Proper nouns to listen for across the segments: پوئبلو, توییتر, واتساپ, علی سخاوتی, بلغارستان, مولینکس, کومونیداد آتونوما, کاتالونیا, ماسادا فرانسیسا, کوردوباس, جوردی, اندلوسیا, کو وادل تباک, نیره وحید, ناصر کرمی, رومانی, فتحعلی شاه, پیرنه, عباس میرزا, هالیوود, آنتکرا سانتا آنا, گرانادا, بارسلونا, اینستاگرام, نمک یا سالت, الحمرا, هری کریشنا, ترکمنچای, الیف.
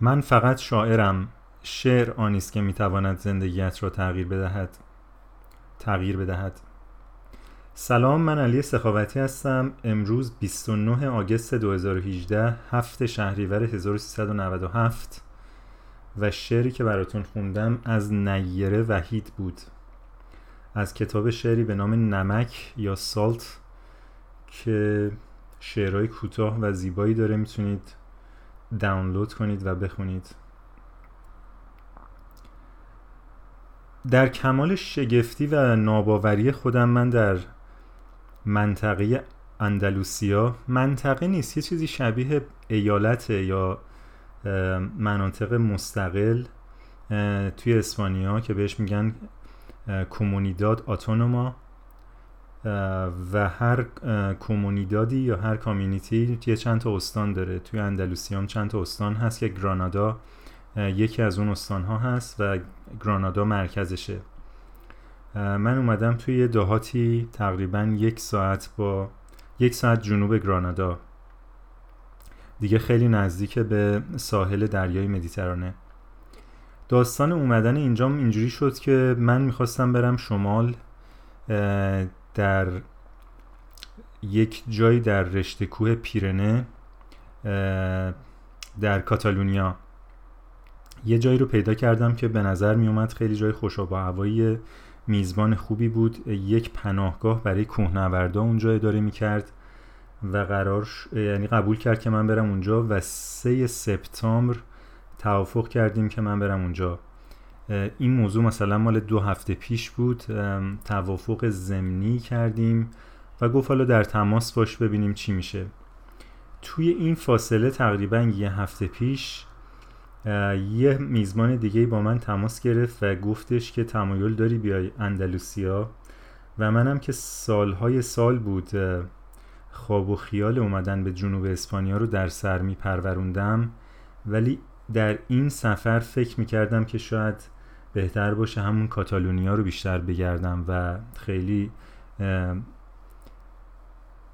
من فقط شاعرم، شعر آنیست که میتواند زندگیت را تغییر بدهد. سلام، من علی سخاوتی هستم. امروز 29 آگوست 2018، 7 شهریور 1397 و شعری که براتون خوندم از نیره وحید بود، از کتاب شعری به نام نمک یا سالت که شعرهای کوتاه و زیبایی داره. میتونید دانلود کنید و بخونید. در کمال شگفتی و ناباوری خودم، من در منطقه اندلوسیا، منطقه نیست، یه چیزی شبیه ایالت یا مناطق مستقل توی اسپانیا که بهش میگن کومونیداد آتونوما، و هر کومونیدادی یا هر کامیونیتی یه چند تا استان داره. توی اندلوسیا هم چند تا استان هست که گرانادا یکی از اون استان‌ها هست و گرانادا مرکزشه. من اومدم توی یه دهاتی تقریباً یک ساعت جنوب گرانادا، دیگه خیلی نزدیک به ساحل دریای مدیترانه. داستان اومدن اینجام اینجوری شد که من میخواستم برم شمال، در یک جایی در رشته کوه پیرنه در کاتالونیا یه جایی رو پیدا کردم که به نظر می اومد خیلی جای خوشاب و هوایی، میزبان خوبی بود، یک پناهگاه برای کوهنوردا اونجا اداره می کرد و قبول کرد که من برم اونجا و 3 سپتامبر توافق کردیم که من برم اونجا. این موضوع مثلا مال 2 هفته پیش بود. توافق ضمنی کردیم و گفت حالا در تماس باش ببینیم چی میشه. توی این فاصله تقریبا 1 هفته پیش یه میزبان دیگه با من تماس گرفت و گفتش که تمایل داری بیای اندلوسیا، و منم که سالهای سال بود خواب و خیال اومدن به جنوب اسپانیا رو در سر می پروروندم، ولی در این سفر فکر می کردم که شاید بهتر باشه همون کاتالونیا رو بیشتر بگردم و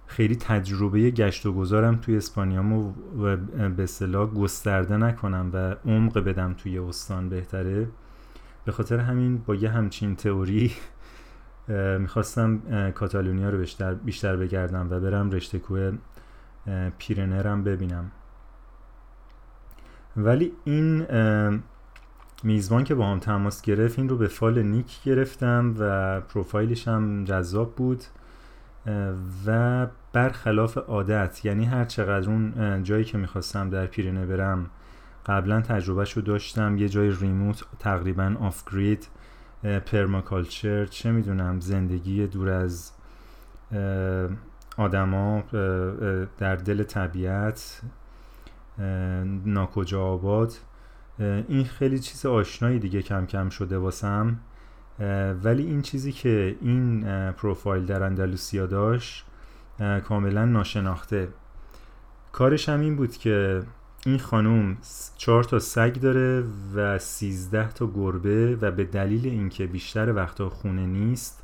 خیلی تجربه گشت و گذارم توی اسپانیامو به اصطلاح گسترده نکنم و عمق بدم توی استان بهتره. به خاطر همین با یه همچین تئوری میخواستم کاتالونیا رو بیشتر بگردم و برم رشته کوه پیرنه رو ببینم. ولی این میزبان که با هم تماس گرفت، این رو به فال نیک گرفتم و پروفایلش هم جذاب بود و برخلاف عادت، یعنی هر چقدر اون جایی که میخواستم در پیرنه برم قبلا تجربهشو داشتم، یه جای ریموت تقریبا آف گرید، پرماکالچر، چه میدونم، زندگی دور از آدما در دل طبیعت، ناکجا آباد، این خیلی چیز آشنایی دیگه کم کم شده واسم. ولی این چیزی که این پروفایل در اندلوسیا داشت کاملا ناشناخته. کارش هم این بود که این خانوم 4 تا سگ داره و 13 تا گربه، و به دلیل اینکه بیشتر وقتا خونه نیست،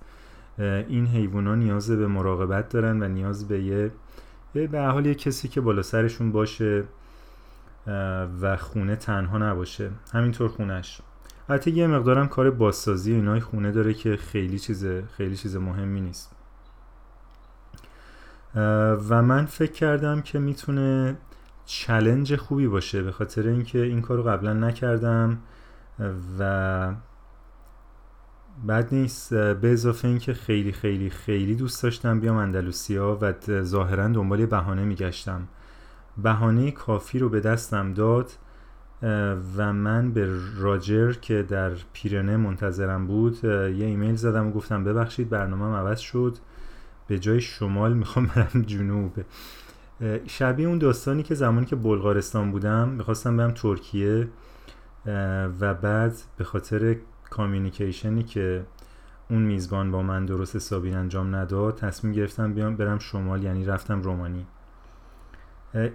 این حیوانا نیاز به مراقبت دارن و نیاز به به حال کسی که بالا سرشون باشه و خونه تنها نباشه. همینطور خونش، حتی یه مقدارم کار بازسازی اینای خونه داره که خیلی چیز مهمی نیست. و من فکر کردم که میتونه چالش خوبی باشه، به خاطر اینکه این کارو قبلا نکردم و بد نیست. به اضافه اینکه خیلی خیلی خیلی دوست داشتم بیام اندلوسیا و ظاهرا دنبال بهانه میگشتم. بهانه کافی رو به دستم داد و من به راجر که در پیرنه منتظرم بود یه ایمیل زدم و گفتم ببخشید برنامه‌ام عوض شد، به جای شمال میخوام برم جنوب. شبیه اون داستانی که زمانی که بلغارستان بودم میخواستم برم ترکیه و بعد به خاطر کامیونیکیشنی که اون میزبان با من درست حسابی انجام نداد، تصمیم گرفتم برم شمال، یعنی رفتم رومانی.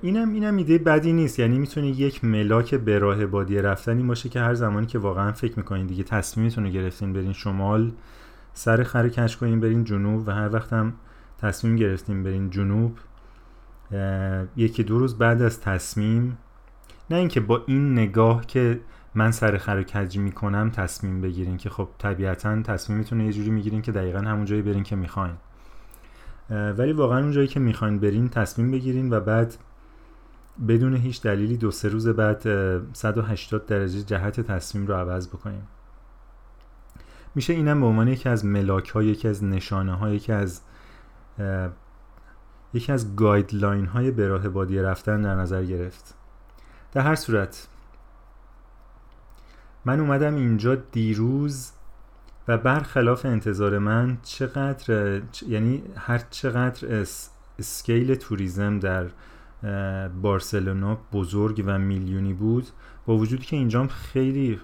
اینم ایده بدی نیست، یعنی میتونه یک ملاک به راه بادیه رفتن این باشه که هر زمانی که واقعا فکر میکنین دیگه تصمیمتون رو گرفتین برین شمال، سر خر کش کنین برین جنوب، و هر وقت هم تصمیم گرفتین برین جنوب 1-2 روز بعد از تصمیم نه اینکه با این نگاه که من سر خر و کج میکنم تصمیم بگیرین که خب طبیعتاً تصمیمتون یه جوری میگیرین که دقیقاً همون جایی برین که میخواین، ولی واقعاً اون جایی که میخواین برین تصمیم بگیرین و بعد بدون هیچ دلیلی 2-3 روز بعد 180 درجه جهت تصمیم رو عوض بکنیم. میشه اینم به عنوان یکی از ملاک‌ها، یکی از نشانه‌ها، یکی از گایدلاین‌های به راه بادیه رفتن در نظر گرفت. در هر صورت من اومدم اینجا دیروز و برخلاف انتظار من چقدر، یعنی هر چقدر اسکیل توریسم در بارسلونا بزرگ و میلیونی بود، با وجودی که اینجام خیلی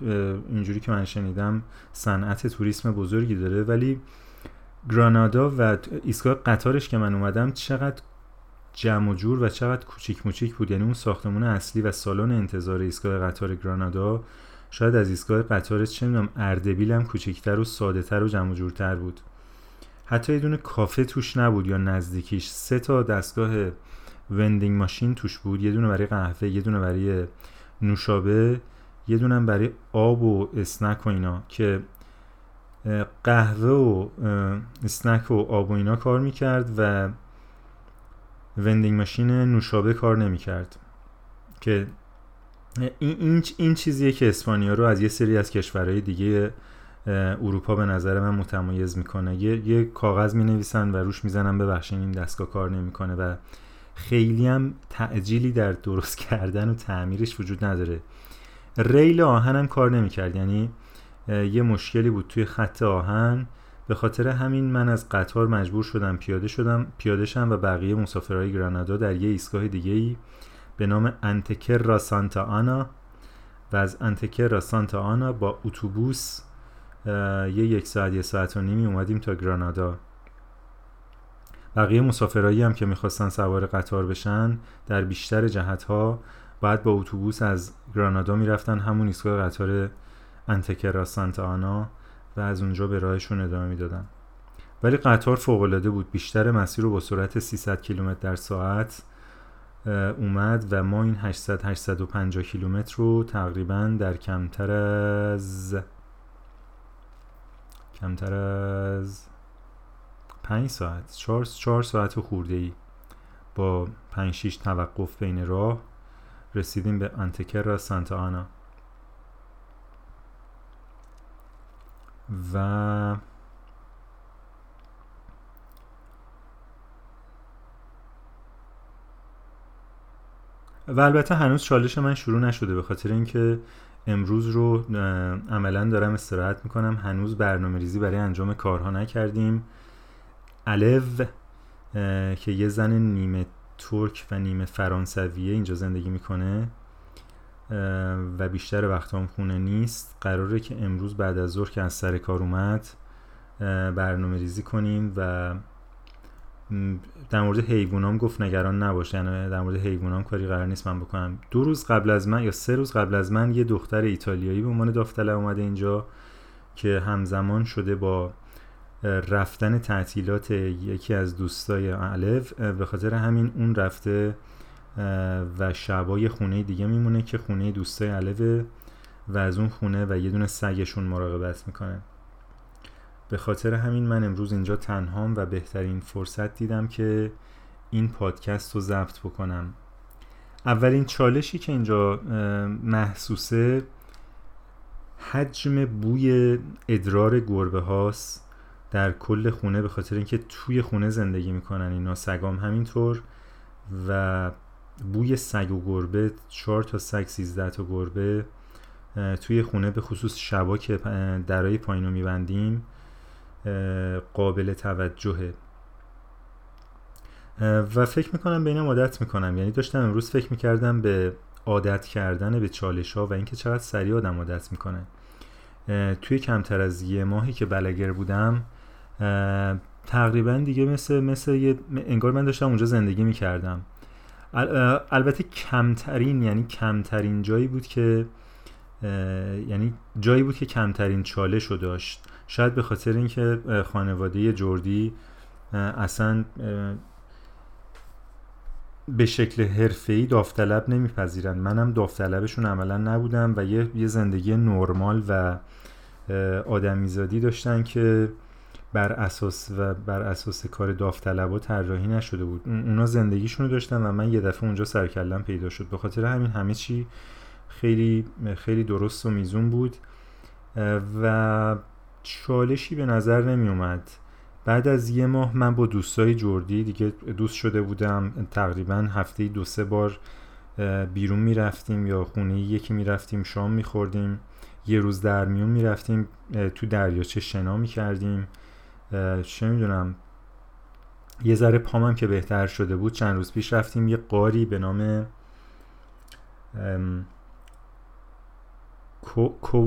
اینجوری که من شنیدم صنعت توریسم بزرگی داره، ولی گرانادا و ایستگاه قطارش که من اومدم چقدر جمع و جور و چقدر کوچیک موچیک بود. یعنی اون ساختمان اصلی و سالن انتظار ایستگاه قطار گرانادا شاید از ایستگاه قطار چه میدونم اردبیل هم کوچیک‌تر و ساده‌تر و جمع و جورتر بود. حتی یه دونه کافه توش نبود یا نزدیکیش، 3 تا دستگاه وندینگ ماشین توش بود، یه دونه برای قهوه، یه دونه برای نوشابه، یه دونه هم برای آب و اسنک و اینا، که قهوه و اسنک و آب و اینا کار میکرد و وندینگ ماشین نوشابه کار نمیکرد. که این چیزیه که اسپانیا رو از یه سری از کشورهای دیگه اروپا به نظر من متمایز میکنه. یه کاغذ مینویسن و روش میزنن ببخشین این دستگاه کار نمیکنه و خیلی هم تعجیلی در درست کردن و تعمیرش وجود نداره. ریل آهن هم کار نمیکرد، یعنی یه مشکلی بود توی خط آهن، به خاطر همین من از قطار مجبور شدم پیاده شم و بقیه مسافرهای گرانادا در یه ایستگاه دیگه‌ای به نام انتکرا سانتا آنا و از انتکرا سانتا آنا با اتوبوس یک ساعت و نیمی اومدیم تا گرانادا. بقیه مسافرایی هم که میخواستن سوار قطار بشن در بیشتر جهت‌ها بعد با اتوبوس از گرانادا میرفتن همون ایستگاه قطار انتکرا سانتا آنا و از اونجا به راهشون ادامه میدادن. ولی قطار فوق‌العاده بود، بیشتر مسیر رو با سرعت 300 کیلومتر در ساعت اومد و ما این 800-850 کیلومتر رو تقریبا در کمتر از 5 ساعت 4 ساعت و خورده‌ای با 5-6 توقف بین راه رسیدیم به آنتکرا سانتا آنا. و البته هنوز چالش من شروع نشده، به خاطر اینکه امروز رو عملاً دارم استراحت میکنم، هنوز برنامه‌ریزی برای انجام کارها نکردیم. الیف که یه زن نیمه ترک و نیمه فرانسویه اینجا زندگی میکنه و بیشتر وقتام خونه نیست، قراره که امروز بعد از ظهر که از سر کار اومد برنامه‌ریزی کنیم و در مورد حیوانام گفت نگران نباش، یعنی در مورد حیوانام کاری قرار نیست من بکنم. 2 روز قبل از من یا 3 روز قبل از من یه دختر ایتالیایی به عنوان داوطلب اومده اینجا که همزمان شده با رفتن تعطیلات یکی از دوستای الف، به خاطر همین اون رفته و شبای خونه دیگه میمونه که خونه دوستای الف و از اون خونه و یه دونه سگشون مراقبت میکنه. به خاطر همین من امروز اینجا تنهام و بهترین فرصت دیدم که این پادکست رو ضبط بکنم. اولین چالشی که اینجا محسوسه حجم بوی ادرار گربه هاست در کل خونه، به خاطر اینکه توی خونه زندگی میکنن اینا، سگام همینطور، و بوی سگ و گربه، 4 تا سگ 13 تا گربه توی خونه، به خصوص شبا که درای پایین رو میبندیم، قابل توجهه. و فکر میکنم به اینم عادت میکنم، یعنی داشتم امروز فکر میکردم به عادت کردن به چالش ها و اینکه چقدر سریع آدم عادت میکنه. توی کمتر از یه ماهی که بلگر بودم تقریبا دیگه مثل انگار من داشتم اونجا زندگی میکردم. البته کمترین جایی بود که کمترین چالش رو داشت، شاید به خاطر اینکه خانواده جوردی اصلا به شکل حرفه‌ای داوطلب نمیپذیرن. منم داوطلبشون عملا نبودم و یه زندگی نرمال و آدمیزادی داشتن که بر اساس کار داوطلبا طراحی نشده بود. اونا زندگیشون رو داشتن و من یه دفعه اونجا سرکلم پیدا شد. به خاطر همین همه چی خیلی خیلی درست و میزون بود و چالشی به نظر نمی اومد. بعد از یه ماه من با دوستای جوردی دیگه دوست شده بودم، تقریبا هفته 2-3 بار بیرون می رفتیم یا خونه یکی می رفتیم، شام می خوردیم، یه روز درمیون می رفتیم تو دریاچه شنا می کردیم. چه می دونم، یه ذره پامم که بهتر شده بود چند روز پیش رفتیم یه غاری به نام کو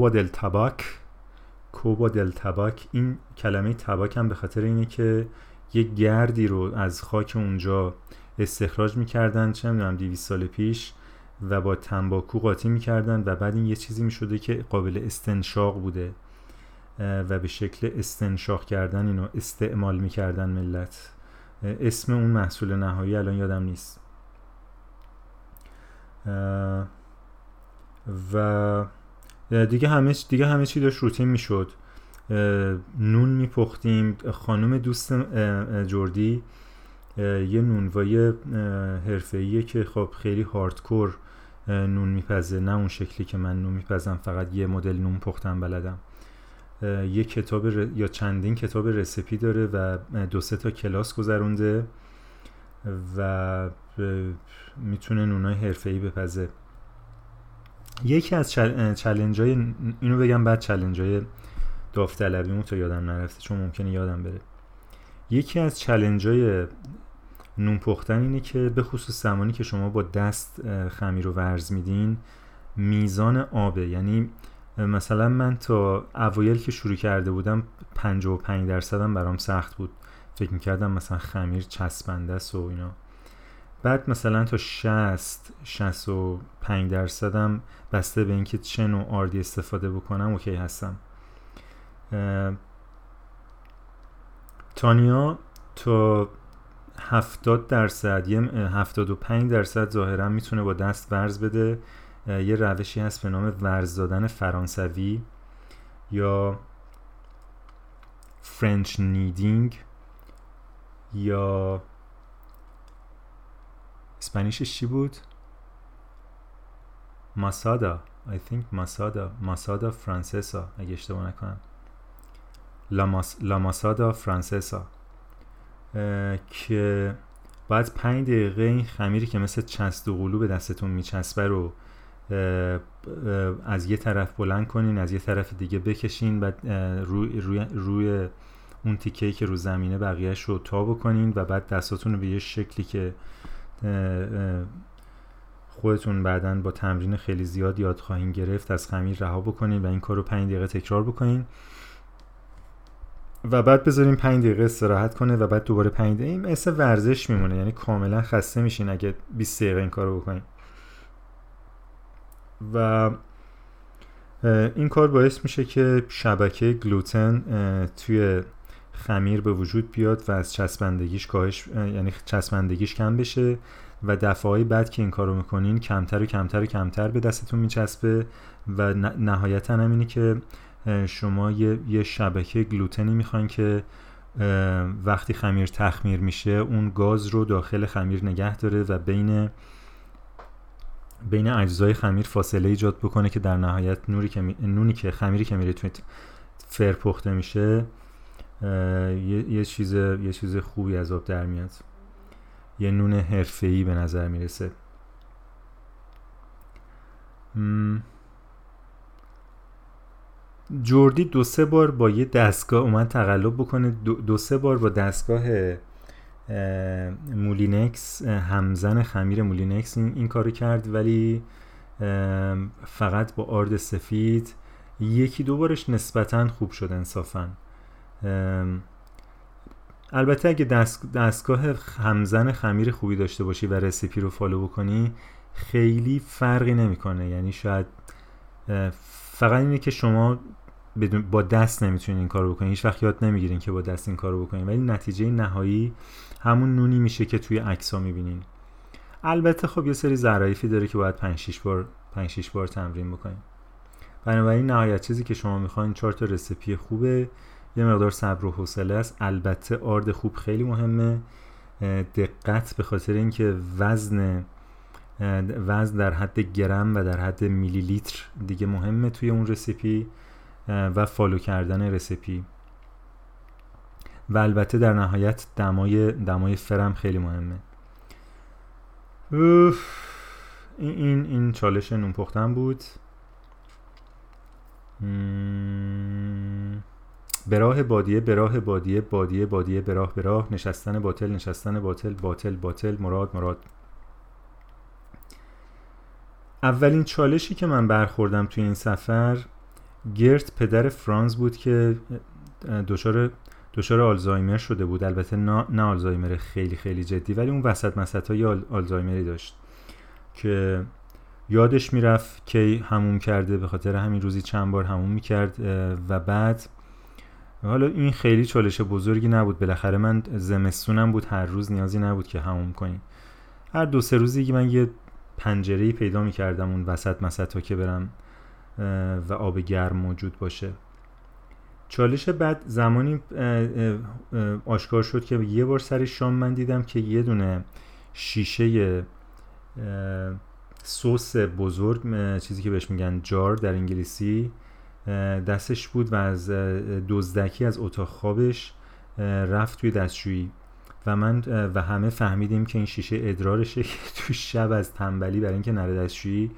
وادل تباک. این کلمه تباک هم به خاطر اینه که یه گردی رو از خاک اونجا استخراج میکردن 200 سال پیش و با تنباکو قاطی میکردن و بعد این یه چیزی میشده که قابل استنشاق بوده و به شکل استنشاق کردن اینو استعمال میکردن ملت. اسم اون محصول نهایی الان یادم نیست. و دیگه همه چی داشت روتین میشد. نون میپختیم. خانم دوست جوردی یه نونوایی حرفه‌ایه که خب خیلی هاردکور نون میپزه، نه اون شکلی که من نون میپزم، فقط یه مدل نون پختم بلدم. یه کتاب یا چندین کتاب رسیپی داره و 2-3 تا کلاس گذرونده و میتونه نونای حرفه‌ای بپزه. یکی از چالنج‌های اینو بگم، بعد چالنج‌های داوطلبیمو تو یادم نرفته چون ممکنه یادم بره. یکی از چالنج‌های نون پختن اینه که به خصوص زمانی که شما با دست خمیر رو ورز میدین میزان آبه. یعنی مثلا من تا اوایل که شروع کرده بودم 55% برام سخت بود، فکر می‌کردم مثلا خمیر چسبنده است و اینا. بعد مثلا تا 60-65% بسته به اینکه چه نوع آردی استفاده بکنم اوکی هستم. تانیا تا 70% یا 75% ظاهرا میتونه با دست ورز بده. یه روشی هست به نام ورز دادن فرانسوی یا فرنچ نیدینگ یا اسپانیشش چی بود؟ ماسادا فرانسیسا اگه اشتباه نکنم، لا ماسادا فرانسیسا، که بعد 5 دقیقه این خمیری که مثل چسب و قلو به دستتون میچسبه رو از یه طرف بلند کنین، از یه طرف دیگه بکشین، بعد روی اون تیکه‌ای که رو زمینه بقیه‌اش رو تا بکنین و بعد دستاتون رو به یه شکلی که خودتون بعدن با تمرین خیلی زیاد یاد خواهین گرفت از خمیر رها بکنین و این کار رو 5 دقیقه تکرار بکنین و بعد بذارین 5 دقیقه استراحت کنه و بعد دوباره 5 دقیقه. این مثل ورزش میمونه، یعنی کاملا خسته میشین اگه 20 دقیقه این کار رو بکنین و این کار باعث میشه که شبکه گلوتن توی خمیر به وجود بیاد و از چسبندگیش کاهش، یعنی چسبندگیش کم بشه و دفعه‌های بعد که این کارو میکنین کمتر به دستتون میچسبه و نهایتاً هم اینه که شما یه شبکه گلوتنی میخواین که وقتی خمیر تخمیر میشه اون گاز رو داخل خمیر نگه داره و بین اجزای خمیر فاصله ایجاد بکنه که در نهایت نونی که خمیری که میره توی فر پخته میشه یه چیز خوبی از آب در میاد، یه نون حرفه‌ای به نظر میرسه. جوردی 2-3 بار با یه دستگاه اومد تقلب بکنه. 2-3 بار با دستگاه مولینکس، همزن خمیر مولینکس، این کارو کرد ولی فقط با آرد سفید. 1-2 بارش نسبتاً خوب شد انصافاً. البته اگه دستگاه همزن خمیر خوبی داشته باشی و رسیپی رو فالو بکنی خیلی فرقی نمیکنه. یعنی شاید فقط اینه که شما با دست نمیتونین این کارو بکنین، هیچ وقت یاد نمیگیرین که با دست این کارو بکنین، ولی نتیجه نهایی همون نونی میشه که توی عکس‌ها میبینین. البته خب یه سری ظرافتی داره که باید 5-6 بار تمرین بکنیم. بنابراین نهایت چیزی که شما میخواین 4 تا رسیپی خوبه، یه مقدار صبر و حوصله است. البته آرد خوب خیلی مهمه، دقت، به خاطر اینکه وزن در حد گرم و در حد میلی لیتر دیگه مهمه توی اون رسیپی و فالو کردن رسیپی. و البته در نهایت دمای فرم خیلی مهمه. این چالش نون پختن بود. براه بادیه نشستن باطل مراد. اولین چالشی که من برخوردم توی این سفر گرت پدر فرانز بود که دچار آلزایمر شده بود. البته نه آلزایمر خیلی خیلی جدی، ولی اون وسط مسطای آلزایمری داشت که یادش میرفت کی حموم کرده، به خاطر همین روزی چند بار حموم میکرد. و بعد حالا این خیلی چالش بزرگی نبود، بالاخره من زمستونم بود، هر روز نیازی نبود که حموم کنیم. هر 2-3 روزی من یه پنجره‌ای پیدا میکردم اون وسط مسطا که برم و آب گرم موجود باشه. چالش بعد زمانی آشکار شد که یه بار سر شام من دیدم که یه دونه شیشه سس بزرگ، چیزی که بهش میگن جار در انگلیسی، دستش بود و از دزدکی از اتاق خوابش رفت توی دستشویی و من و همه فهمیدیم که این شیشه ادرارشه که تو شب از تنبلی برای اینکه نره دستشویی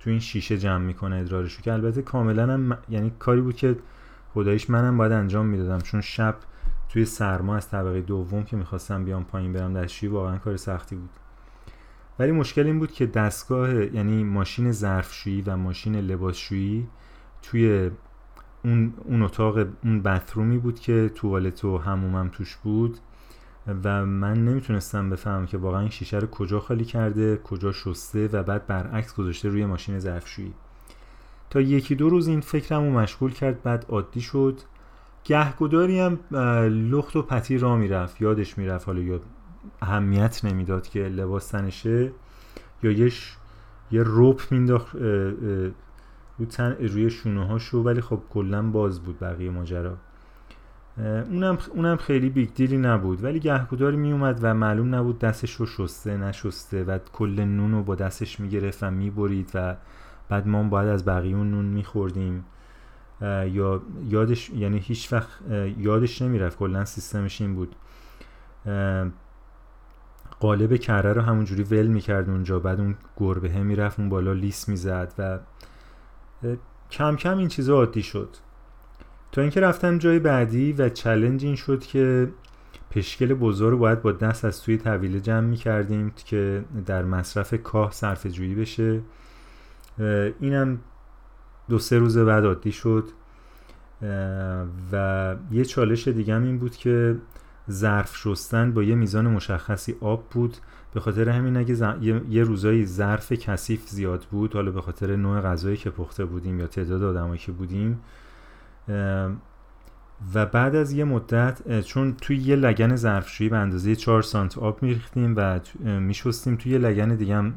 تو این شیشه جمع میکنه ادرارشو، که البته کاملا هم یعنی کاری بود که خداییش منم باید انجام میدادم، چون شب توی سرما از طبقه دوم که میخواستم بیام پایین برم دستشویی واقعا کار سختی بود. ولی مشکل این بود که دستگاه، یعنی ماشین ظرفشویی و ماشین لباسشویی توی اون اتاق، اون باترومی بود که توالت و حمومم توش بود و من نمیتونستم بفهمم که واقعا این شیشه رو کجا خالی کرده، کجا شسته و بعد برعکس گذاشته روی ماشین ظرفشویی. تا 1-2 روز این فکرمو مشغول کرد، بعد عادی شد. گهگداری هم لخت و پتی را میرفت، یادش میرفت، حالا یا اهمیت نمیداد که لباس تنشه یا یه رپ مینداخت روی شونه هاشو، ولی خب کلا باز بود بقیه ماجرا. اونم خیلی بیگ دیلی نبود، ولی گهگداری میومد و معلوم نبود دستشو شسته نشسته و کل نونو با دستش میگرفت و میبرید و بعد ما باید از بقیه اون نون میخوردیم. یا یادش، یعنی هیچ وقت یادش نمیرفت، کلا سیستمش این بود، قالب کره رو همونجوری ول میکرد اونجا، بعد اون گربه میرفت اون بالا لیس میزد و کم کم این چیزا عادی شد. تا اینکه رفتم جای بعدی و چالش این شد که پشکل بزرگ رو باید با دست از توی طویله جمع میکردیم که در مصرف کاه صرفه جویی بشه. اینم 2-3 روز بعد عادی شد. و یه چالش دیگه این بود که ظرف شستن با یه میزان مشخصی آب بود، به خاطر همین اگه یه روزایی ظرف کثیف زیاد بود، حالا به خاطر نوع غذایی که پخته بودیم یا تعداد آدمایی که بودیم، و بعد از یه مدت چون توی یه لگن ظرفشویی به اندازه 4 سانت آب میریختیم و میشستیم، توی یه لگن دیگه هم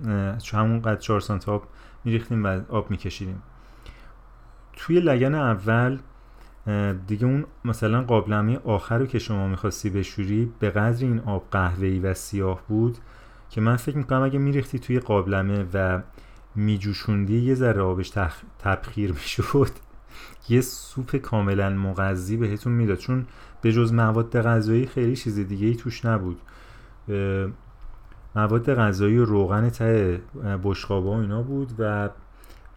همونقدر 4 سانت آب میریختیم و آب میکشیدیم. توی لگن اول دیگه اون مثلا قابلمه آخر رو که شما میخواستی بشوری، به قدر این آب قهوه‌ای و سیاه بود که من فکر میکنم اگه میریختی توی قابلمه و میجوشوندی یه ذره آبش تبخیر میشد یه سوپ کاملا مغذی بهتون میداد، چون به جز مواد غذایی خیلی چیز دیگه ای توش نبود. مواد غذایی و روغن ته بشقابا و اینا بود و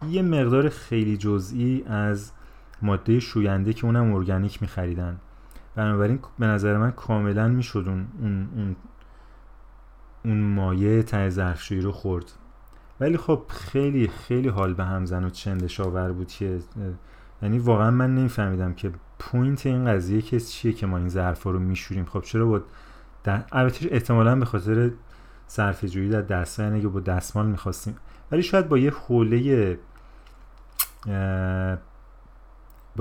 یه مقدار خیلی جزئی از ماده شوینده که اونم ارگانیک می‌خریدن. بنابراین به نظر من کاملا میشد اون مایع ته ظرفشویی رو خورد. ولی خب خیلی خیلی حال به هم زن و چندش آور بود که یعنی واقعا من نمیفهمیدم که پوینت این قضیه که چیه که ما این ظرفا رو میشوریم. خب چرا بود؟ البته احتمالاً به خاطر صرفه جویی در دستمال، یعنی با دستمال می‌خواستیم، ولی شاید با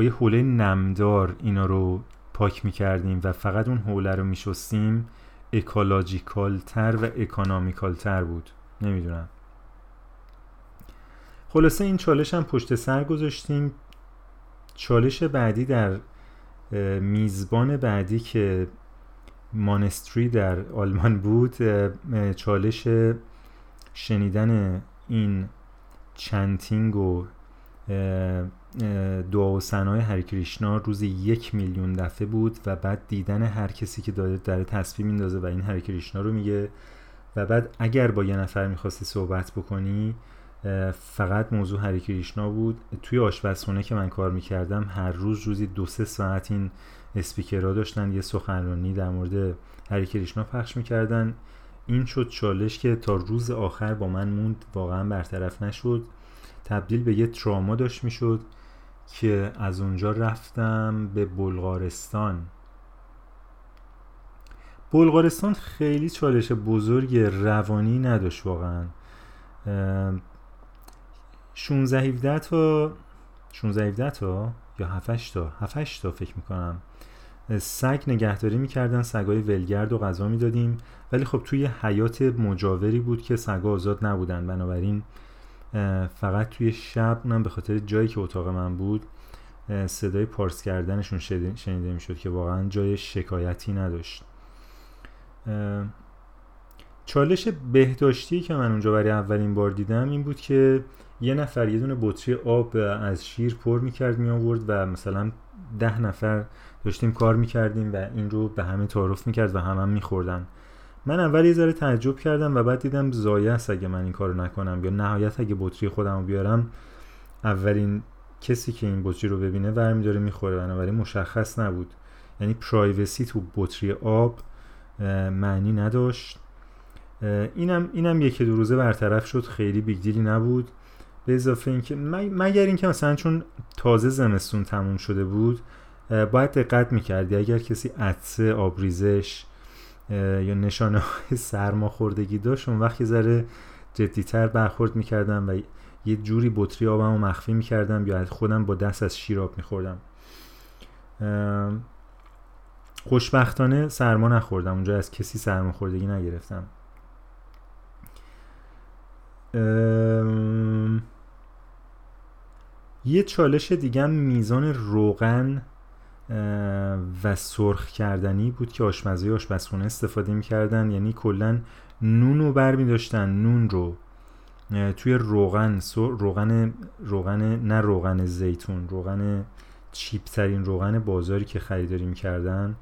یه حوله نمدار اینا رو پاک میکردیم و فقط اون حوله رو میشستیم، اکولوژیکال تر و اکانومیکال تر بود. نمیدونم. خلاصه این چالش هم پشت سر گذاشتیم. چالش بعدی در میزبان بعدی که مانستری در آلمان بود، چالش شنیدن این چنتینگ و دعا و ثنای هری کریشنا روزی 1,000,000 دفعه بود و بعد دیدن هر کسی که داره تسبیح میندازه و این هری کریشنا رو میگه. و بعد اگر با یه نفر میخواستی صحبت بکنی فقط موضوع هری کریشنا بود. توی آشپزخونه که من کار میکردم هر روز روزی 2-3 ساعت این اسپیکرها داشتن یه سخنرانی در مورد هری کریشنا پخش میکردن. این شد چالش که تا روز آخر با من موند، واقعا برطرف نشد، تبدیل به یه تراما داشت میشد که از اونجا رفتم به بلغارستان. بلغارستان خیلی چالش بزرگ روانی نداشت واقعا. 16-17 تا یا 7-8 تا فکر میکنم سگ نگهداری میکردن، سگای ولگرد و غذا میدادیم، ولی خب توی حیات مجاوری بود که سگا آزاد نبودن، بنابراین فقط توی شب، اونم به خاطر جایی که اتاق من بود، صدای پارس کردنشون شنیده میشد که واقعا جای شکایتی نداشت. چالش بهداشتی که من اونجا برای اولین بار دیدم این بود که یه نفر یه دونه بطری آب از شیر پر میکرد میآورد و مثلا 10 نفر داشتیم کار میکردیم و این رو به همه تعارف میکرد و همه میخوردن. من اول یه ذره تعجب کردم و بعد دیدم ضایعه است اگه من این کارو نکنم، یا نهایت اگه بطری خودمو بیارم اولین کسی که این بطری رو ببینه برمی داره میخوره. بنابراین مشخص نبود، یعنی پرایوسی تو بطری آب معنی نداشت. اینم 1-2 روزه برطرف شد، خیلی بیگ دیلی نبود. به اضافه اینکه مگر اینکه مثلا چون تازه زمستون تموم شده بود باید دقت میکردی اگر کسی عطسه، آبریزش یا نشانه‌های سرماخوردگی داشت اون وقت یه ذره جدی‌تر برخورد میکردم و یه جوری بطری آبمو مخفی میکردم یا خودم با دست از شیر آب میخوردم. خوشبختانه سرما نخوردم اونجا، از کسی سرماخوردگی نگرفتم. یه چالش دیگه میزان روغن و سرخ کردنی بود که آشپزای آشپزخونه استفاده می‌کردن، یعنی کلاً نون رو برمی‌داشتن، نون رو توی روغن، روغن زیتون، روغن چیپ‌ترین روغن بازاری که خریداری می‌کردن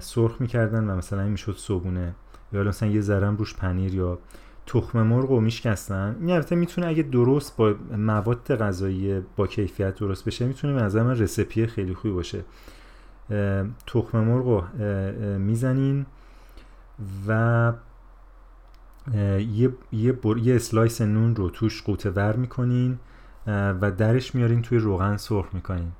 سرخ می‌کردن و مثلا این میشد صبونه، یا مثلا یه ذره روش پنیر یا تخم مرغ رو میشکستن. این البته میتونه اگه درست با مواد غذایی با کیفیت درست بشه میتونه به نظر من رسیپی خیلی خوبی باشه. تخم مرغ رو میزنین و یه اسلایس نون رو توش قوطه ور میکنین و درش میارین توی روغن سرخ میکنین.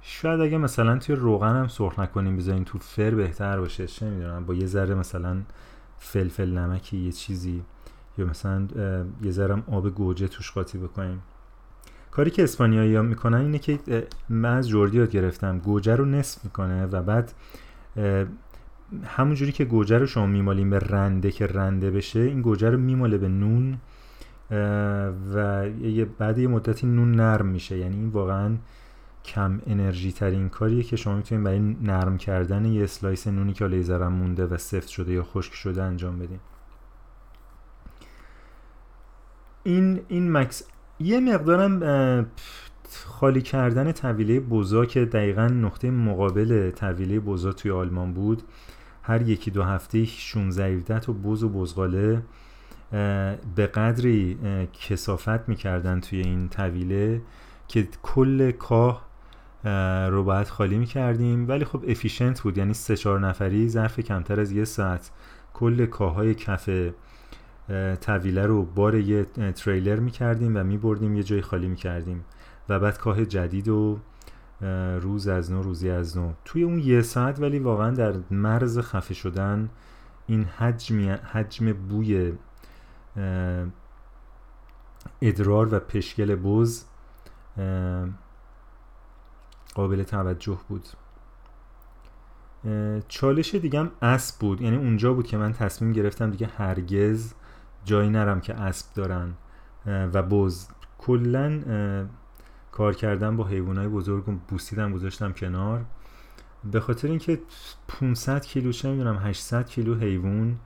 شاید اگه مثلا توی روغن هم سرخ نکنین بذارین تو فر بهتر باشه، چه میدونم با یه ذره مثلا فلفل نمکی یه چیزی، یا مثلا یه ذره آب گوجه توش قاطی بکنیم. کاری که اسپانیایی‌ها میکنن اینه که من از جوردی یاد گرفتم، گوجه رو نصف میکنه و بعد همون جوری که گوجه رو شما میمالیم به رنده که رنده بشه، این گوجه رو میماله به نون و بعد یه مدتی نون نرم میشه. یعنی این واقعا کم انرژی ترین کاریه که شما میتونید برای نرم کردن یه اسلایس نونی که لیزر هم مونده و سفت شده یا خشک شده انجام بدین. این مکس یه مقدارم خالی کردن طویله بوزا که دقیقاً نقطه مقابل طویله بوزا توی آلمان بود. هر 1-2 هفته 16-17 تا بوز و بزغاله به قدری کثافت میکردن توی این طویله که کل کاه رو باید خالی میکردیم، ولی خب افیشنت بود، یعنی 3-4 نفری ظرف کمتر از 1 ساعت کل کاههای کف طویله رو بار یه تریلر میکردیم و میبردیم یه جای خالی میکردیم و بعد کاه جدید و روز از نو روزی از نو توی اون 1 ساعت. ولی واقعا در مرز خفه شدن این حجم بوی ادرار و پشگل بز قابل توجه بود. چالش دیگم اسب بود، یعنی اونجا بود که من تصمیم گرفتم دیگه هرگز جایی نرم که اسب دارن و بز. کلن کار کردم با حیوانای بزرگ بوسیدم گذاشتم کنار، به خاطر اینکه 500 کیلو چه میدونم 800 کیلو حیوان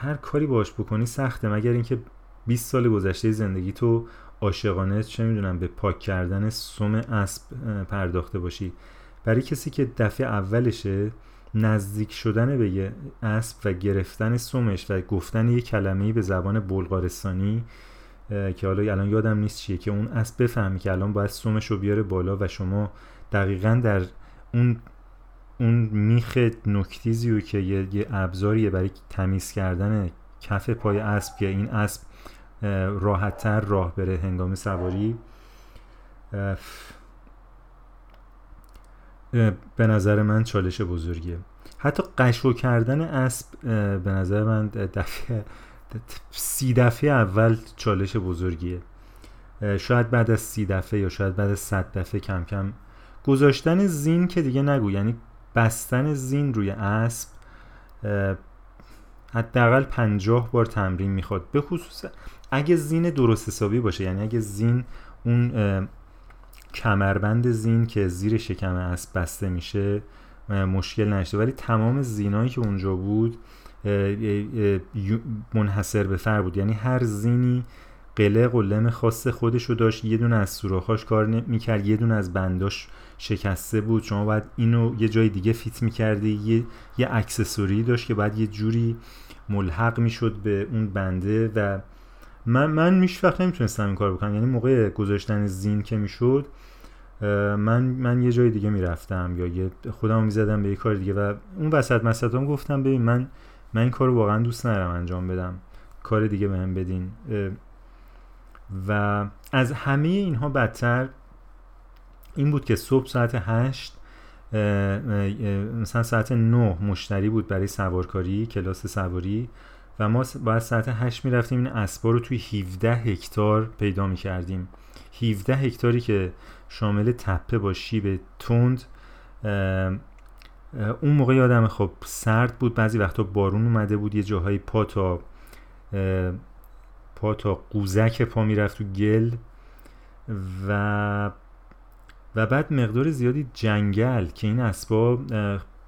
هر کاری باش بکنی سخته، مگر اینکه 20 سال گذشته زندگی تو عاشقانه چه میدونم به پاک کردن سم اسب پرداخته باشی. برای کسی که دفعه اولشه نزدیک شدن به اسب و گرفتن سمش و گفتن یه کلمه‌ای به زبان بلغارستانی که حالا الان یادم نیست چیه، که اون اسب بفهمی که الان باید سمش رو بیاره بالا و شما دقیقاً در اون میخ نکتیزیو که یه ابزاریه برای تمیز کردن کف پای اسب که این اسب راحت‌تر راه بره هنگام سواری، به نظر من چالش بزرگیه. حتی قشو کردن اسب به نظر من دفعه 30 دفعه اول چالش بزرگیه، شاید بعد از 30 دفعه یا شاید بعد از 100 دفعه کم کم. گذاشتن زین که دیگه نگو، یعنی بستن زین روی اسب حداقل 50 بار تمرین میخواد، به خصوص اگه زین درست حسابی باشه، یعنی اگه زین اون کمربند زین که زیر شکم اسب بسته میشه مشکل نشه، ولی تمام زینایی که اونجا بود منحصر به فرد بود، یعنی هر زینی قله قلم خاص خودشو داشت، یه دونه از سوراخاش کار میکرد، یه دونه از بنداش شکسته بود، شما باید اینو یه جای دیگه فیت میکردی، یه اکسسوری داشت که باید یه جوری ملحق میشد به اون بنده و من هیچ وقت نمیتونستم این کار بکنم، یعنی موقع گذاشتن زین که میشد من یه جای دیگه میرفتم یا خودمو میزدم به یه کار دیگه و اون وسط مسطام گفتم ببین من این کارو واقعا دوست ندارم انجام بدم، کار دیگه بهم بدین. و از همه اینها بدتر این بود که صبح ساعت 8 مثلا ساعت 9 مشتری بود برای سوارکاری کلاس سواری و ما باید ساعت 8 می رفتیم این اسبا رو توی 17 هکتار پیدا می کردیم، 17 هکتاری که شامل تپه با شیب تند، اون موقع یادمه خب سرد بود، بعضی وقتا بارون اومده بود، یه جاهای پا تا قوزک پا می رفت تو گل و بعد مقدار زیادی جنگل که این اسبا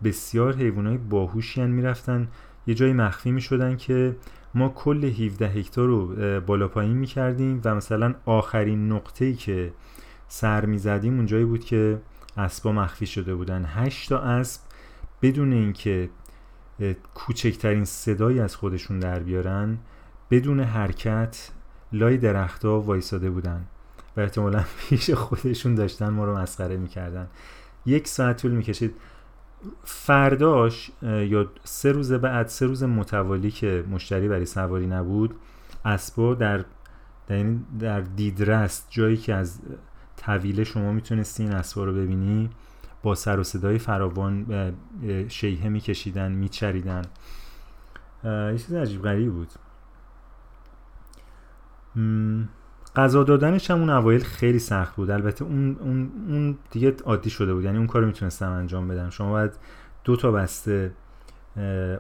بسیار حیوانای باهوشی ان می رفتن یه جای مخفی می شدن که ما کل 17 هکتار رو بالا پایین می کردیم و مثلا آخرین نقطه‌ای که سر می زدیم اونجایی بود که اسبا مخفی شده بودن. 8 تا اسب بدون اینکه کوچکترین صدایی از خودشون در بیارن بدون حرکت لای درخت‌ها وایساده بودن و احتمالاً پیش خودشون داشتن ما رو مسخره می‌کردن. 1 ساعت طول می‌کشید. فرداش یا 3 روز بعد، 3 روز متوالی که مشتری برای سواری نبود، اسبا در دیدرس، جایی که از طویله شما میتونستی این اسبا رو ببینی، با سر و صدای فراوان شیهه می‌کشیدن، می‌چریدن. یه چیز عجیب غریبی بود. غذا دادنش هم اون اوایل خیلی سخت بود، البته اون دیگه عادی شده بود، یعنی اون کارو میتونستم انجام بدم. شما باید 2 تا بسته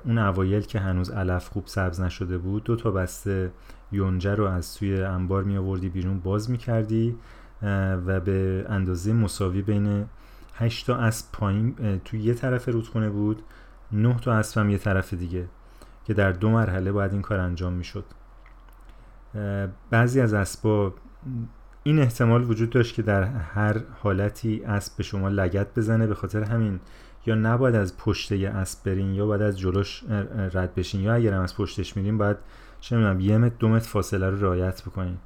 اون اوایل که هنوز علف خوب سبز نشده بود 2 تا بسته یونجه رو از توی انبار می آوردی بیرون، باز میکردی و به اندازه مساوی بین 8 تا اسب پایین توی یه طرف رودخونه بود، 9 تا اسب هم یه طرف دیگه، که در 2 مرحله باید این کار انجام میشد. بعضی از اسبا این احتمال وجود داشت که در هر حالتی اسب به شما لگد بزنه، به خاطر همین یا نباید از پشت اسب برین یا باید از جلوش رد بشین، یا اگر هم از پشتش میرین باید چه میدونم 1 متر 2 متر فاصله رو رعایت بکنین.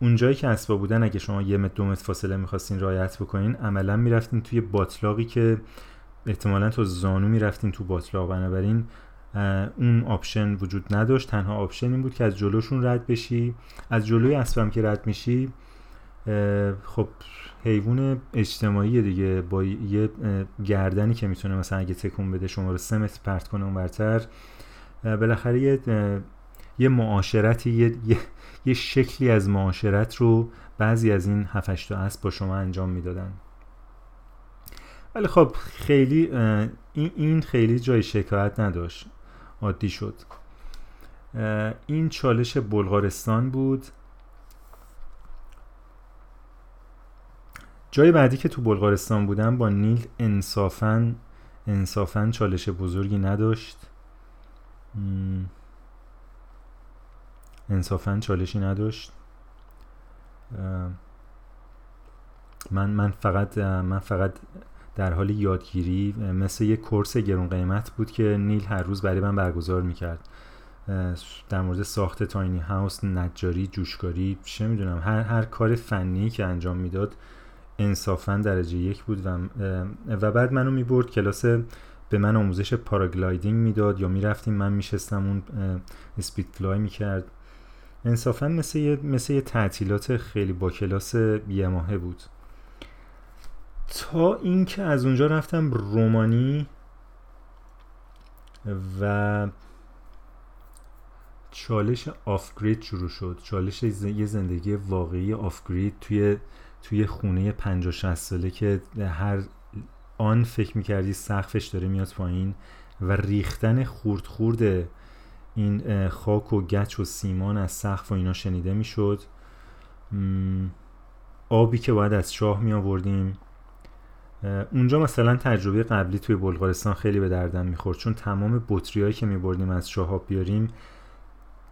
اونجایی که اسبا بودن اگه شما 1 متر 2 متر فاصله می‌خواستین رعایت بکنین، عملا میرفتین توی باطلاقی که احتمالاً تو زانو میرفتین تو باطلاق، بنابراین اون آپشن وجود نداشت. تنها آپشن این بود که از جلوشون رد بشی. از جلوی اسبم که رد میشی خب حیوان اجتماعی دیگه، با یه گردنی که میتونه مثلا اگه تکون بده شما رو 3 متر پرت کنه اونورتر، بالاخره یه معاشرتی، یه شکلی از معاشرت رو بعضی از این 7-8 تا اسب با شما انجام میدادن. ولی خب خیلی این خیلی جای شکایت نداشت، عادی شد. این چالش بلغارستان بود. جای بعدی که تو بلغارستان بودم با نیل انصافاً چالش بزرگی نداشت. انصافاً چالشی نداشت. من فقط در حال یادگیری، مثل یک کورس گران قیمت بود که نیل هر روز برای من برگزار میکرد در مورد ساخت تاینی هاوس، نجاری، جوشکاری، چه میدونم، هر کار فنی که انجام میداد انصافاً درجه یک بود. و بعد منو میبرد کلاس، به من آموزش پاراگلایدینگ میداد یا میرفتیم من میشستم اون اسپید فلای میکرد. انصافاً مثل یه تعطیلات خیلی با کلاس یه ماهه بود. تا اینکه از اونجا رفتم رومانی و چالش آفگرید شروع شد. چالش یه زندگی واقعی آفگرید توی خونه 50-60 ساله که هر آن فکر میکردی سقفش داره میاد پایین و ریختن خورد این خاک و گچ و سیمان از سقف و اینا شنیده میشد. آبی که باید از چاه می آوردیم. اونجا مثلا تجربه قبلی توی بلغارستان خیلی به دردم میخورد، چون تمام بطریایی که میبردیم از چاها بیاریم،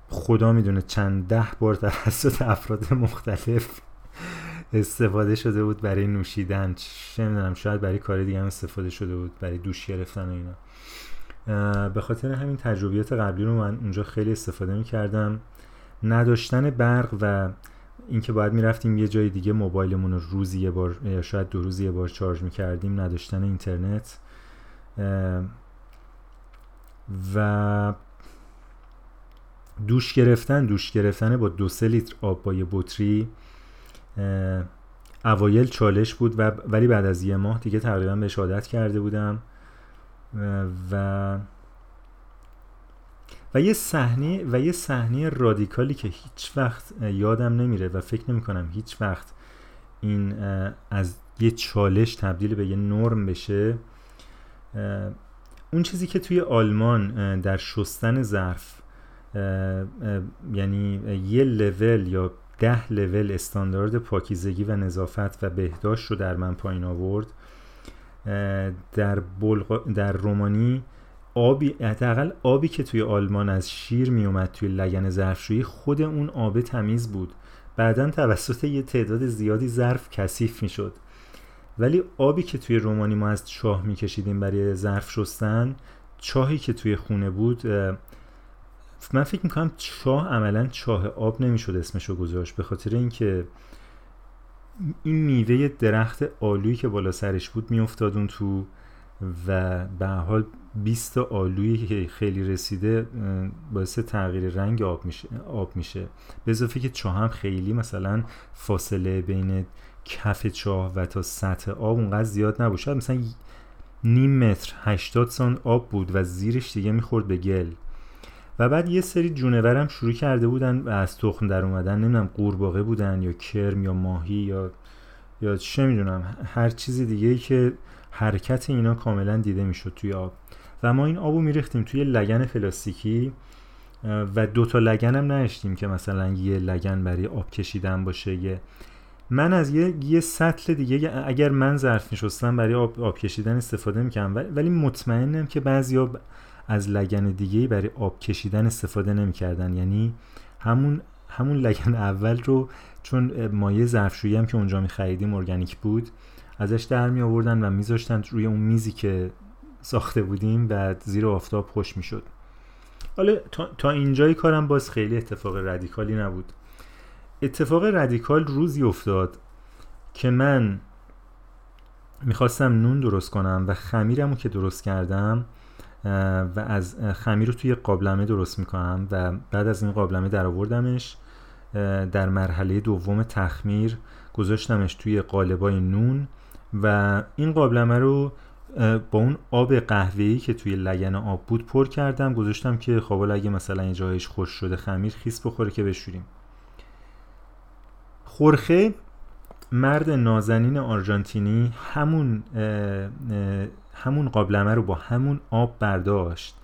خدا میدونه چند ده بار توسط افراد مختلف استفاده شده بود برای نوشیدن، چه میدونم، شاید برای کار دیگه هم استفاده شده بود، برای دوش گرفتن و اینا. به خاطر همین تجربیات قبلی رو من اونجا خیلی استفاده میکردم. نداشتن برق و اینکه باید میرفتیم یه جای دیگه موبایلمون رو روزی یه بار یا شاید دو روز یه بار شارژ میکردیم، نداشتن اینترنت و دوش گرفتن با 2-3 لیتر آب با یه بطری اوایل چالش بود، ولی بعد از یه ماه دیگه تقریبا بهش عادت کرده بودم. و یه صحنه رادیکالی که هیچ وقت یادم نمیره و فکر نمی کنم هیچ وقت این از یه چالش تبدیل به یه نرم بشه، اون چیزی که توی آلمان در شستن ظرف، یعنی یه لول یا 10 لول استاندارد پاکیزگی و نظافت و بهداشت رو در من پایین آورد، در رومانی حداقل آبی که توی آلمان از شیر می اومد توی لگن ظرفشویی، خود اون آب تمیز بود، بعدن توسط یه تعداد زیادی ظرف کثیف می شد. ولی آبی که توی رومانی ما از چاه می کشیدیم برای ظرف شستن، چاهی که توی خونه بود، من فکر میکنم چاه عملا چاه آب نمیشد اسمشو گذاشت، به خاطر اینکه این میوه درخت آلویی که بالا سرش بود میافتاد اون تو و به هر حال 20 تا آلویی که خیلی رسیده باعث تغییر رنگ آب میشه. به اضافه که چاه هم خیلی مثلا فاصله بین کف چاه و تا سطح آب اونقدر زیاد نبود، مثلا نیم متر 80 سانت آب بود و زیرش دیگه میخورد به گل. و بعد یه سری جونورم شروع کرده بودن و از تخم در اومدن، نمیدونم قورباغه بودن یا کرم یا ماهی یا چه میدونم، هر چیز دیگه‌ای که حرکت اینا کاملا دیده میشد توی آب. و ما این آبو میریختیم توی لگن پلاستیکی و 2 تا لگن هم نداشتیم که مثلا یه لگن برای آب کشیدن باشه. من از یه سطل دیگه اگر من ظرف میشستم برای آب کشیدن استفاده میکنم، ولی مطمئنم که بعضیا از لگن دیگه‌ای برای آب کشیدن استفاده نمی‌کردن، یعنی همون لگن اول رو، چون مایع ظرفشویی هم که اونجا می‌خریدیم ارگانیک بود، ازش در می‌آوردن و می‌ذاشتن روی اون میزی که ساخته بودیم و زیر آفتاب خوش می‌شد. حالا تا اینجای کارم باز خیلی اتفاق رادیکالی نبود. اتفاق رادیکال روزی افتاد که من می‌خواستم نون درست کنم و خمیرمو که درست کردم و از خمیر رو توی قابلمه درست میکنم و بعد از این قابلمه در آوردمش، در مرحله دوم تخمیر گذاشتمش توی قالبای نون و این قابلمه رو با اون آب قهوه‌ای که توی لگن آب بود پر کردم، گذاشتم که خب اگه مثلا یه جایش خوش شده خمیر خیس بخوره که بشوریم. خورخه مرد نازنین آرژانتینی همون قابلمه رو با همون آب برداشت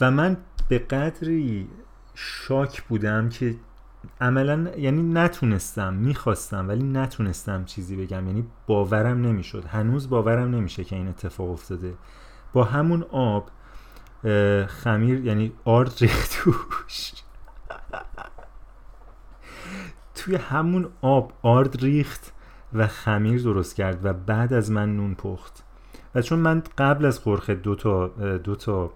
و من به قدری شاک بودم که عملا یعنی نتونستم، میخواستم ولی نتونستم چیزی بگم، یعنی باورم نمیشد، هنوز باورم نمیشه که این اتفاق افتاده. با همون آب خمیر یعنی آرد ریختوش توی همون آب آرد ریخت و خمیر درست کرد و بعد از من نون پخت. و چون من قبل از قرخه دو تا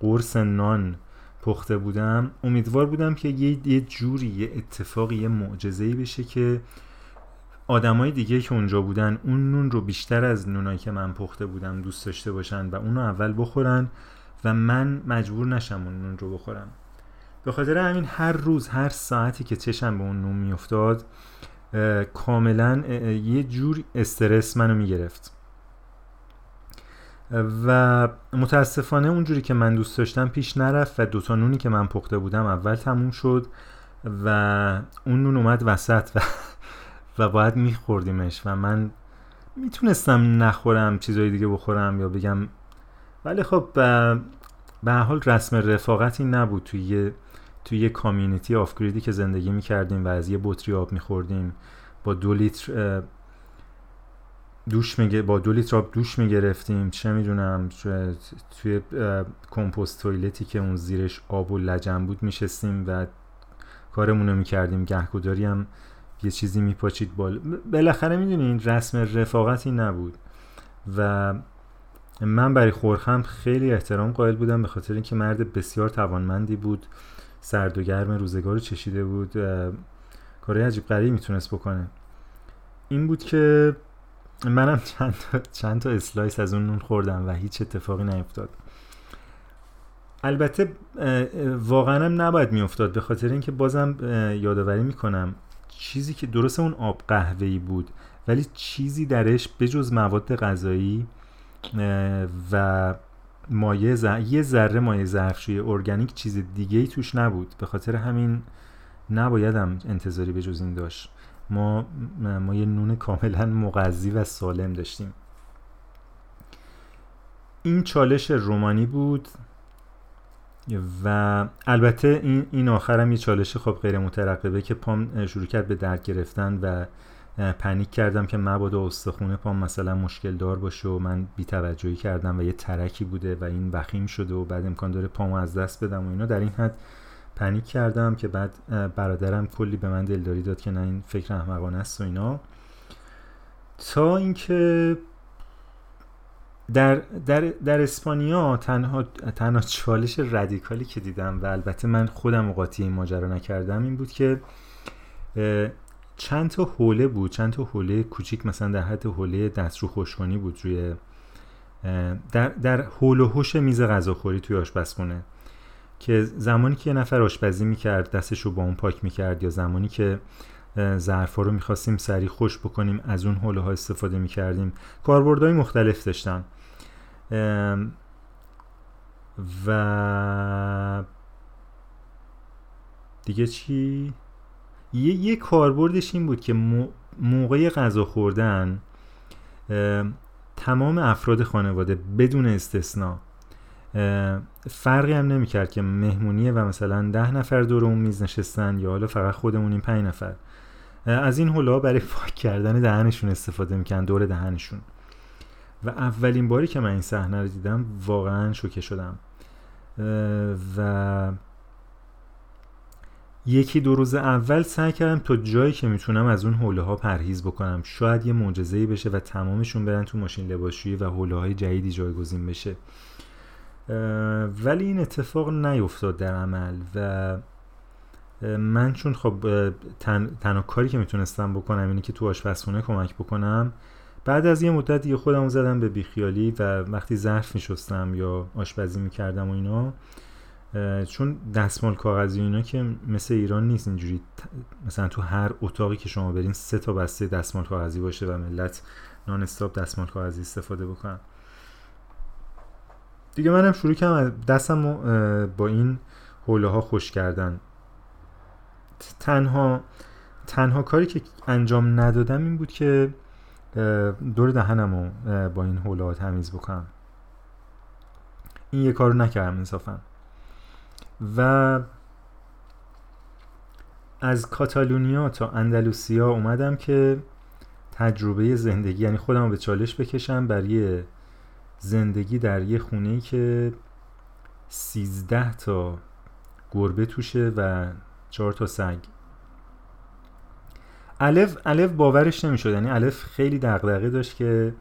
قرص نان پخته بودم، امیدوار بودم که یه جوری، یه اتفاقی، یه معجزه‌ای بشه که آدمای دیگه که اونجا بودن اون نون رو بیشتر از نونایی که من پخته بودم دوست داشته باشن و اونو اول بخورن و من مجبور نشم اون نون رو بخورم. به خاطر همین هر روز، هر ساعتی که چشم به اون نون میافتاد کاملا یه جور استرس منو میگرفت و متاسفانه اونجوری که من دوست داشتم پیش نرفت و دوتا نونی که من پخته بودم اول تموم شد و اون نون اومد وسط و باید میخوردیمش و من میتونستم نخورم، چیزای دیگه بخورم یا بگم، ولی خب به هر حال رسم رفاقتی نبود توی کامیونیتی آفگریدی که زندگی میکردیم و از یه بطری آب میخوردیم، با 2 لیتر آب دوش میگرفتیم، چه میدونم توی کمپوست تویلتی که اون زیرش آب و لجن بود میشستیم و کارمونو میکردیم، گهگوداری هم یه چیزی میپاچید بالا. بالاخره میدونین رسم رفاقتی نبود و من برای خورخم خیلی احترام قائل بودم به خاطر اینکه مرد بسیار توانمندی بود، سرد و گرم روزگارو چشیده بود، کارهای عجیب غریبی میتونست بکنه. این بود که منم چند تا اسلایس از اون نون خوردم و هیچ اتفاقی نیفتاد. البته واقعا هم نباید میافتاد، به خاطر اینکه بازم یادآوری میکنم چیزی که درست اون آب قهوه‌ای بود ولی چیزی درش بجز مواد غذایی و یه ذره مایع ظرفشویی ارگانیک چیز دیگه‌ای توش نبود، به خاطر همین نبایدم انتظاری بجز این داشت. ما یه نون کاملا مغذی و سالم داشتیم. این چالش رومانی بود و البته این آخرم یه چالش خب غیر مترقبه که پام شروع کرد به درد گرفتن و پنیک کردم که مبادا استخونه پام مثلا مشکل دار باشه و من بی‌توجهی کردم و یه ترکی بوده و این وخیم شده و بعد امکان داره پامو از دست بدم و اینا، در این حد پنیک کردم که بعد برادرم کلی به من دلداری داد که نه این فکر احمقانه است و اینا، تا اینکه در اسپانیا تنها چالش رادیکالی که دیدم و البته من خودم قاطی این ماجرا نکردم این بود که چند تا حوله کوچیک، مثلا در حد حوله دسترو خشکانی بود روی در حول و حوش میز غذاخوری توی آشپزخونه، که زمانی که یه نفر آشپزی میکرد دستشو با اون پاک میکرد یا زمانی که ظرفا رو میخواستیم سریع خوش بکنیم از اون حوله ها استفاده میکردیم. کاربردهای مختلف داشتن و دیگه چی؟ یه کاربردش این بود که موقع غذا خوردن تمام افراد خانواده بدون استثنا، فرقی هم نمی کرد که مهمونیه و مثلا 10 نفر دور اون میز نشستن یا حالا فقط خودمونیم 5 نفر، از این حوله ها برای پاک کردن دهنشون استفاده میکنن، دور دهنشون. و اولین باری که من این صحنه رو دیدم واقعا شوکه شدم و 1-2 روز اول سعی کردم تا جایی که میتونم از اون حوله ها پرهیز بکنم، شاید یه معجزه‌ای بشه و تمامشون برن تو ماشین لباسشویی و حوله های جدیدی جایگزین بشه، ولی این اتفاق نیفتاد در عمل و من چون خب تنها کاری که میتونستم بکنم اینه که تو آشپزخونه کمک بکنم، بعد از یه مدت دیگه خودمو زدم به بیخیالی و وقتی ظرف میشستم یا آشپزی میکردم و اینا، چون دستمال کاغذی اینا که مثل ایران نیست اینجوری مثلا تو هر اتاقی که شما برین 3 تا بسته دستمال کاغذی باشه و ملت نان استاپ دستمال کاغذی استفاده بکنن دیگه. منم شروع کردم دستمو با این حوله ها خوش کردن. تنها تنها کاری که انجام ندادم این بود که دور دهنمو با این هوله‌ها تمیز بکنم. این یه کارو نکردم انصافا. و از کاتالونیا تا اندلوسیا اومدم که تجربه زندگی، یعنی خودمو به چالش بکشم برای زندگی در یه خونه‌ای که 13 تا گربه توشه و 4 تا سگ. الف باورش نمیشد، یعنی الف خیلی دغدغه داشت که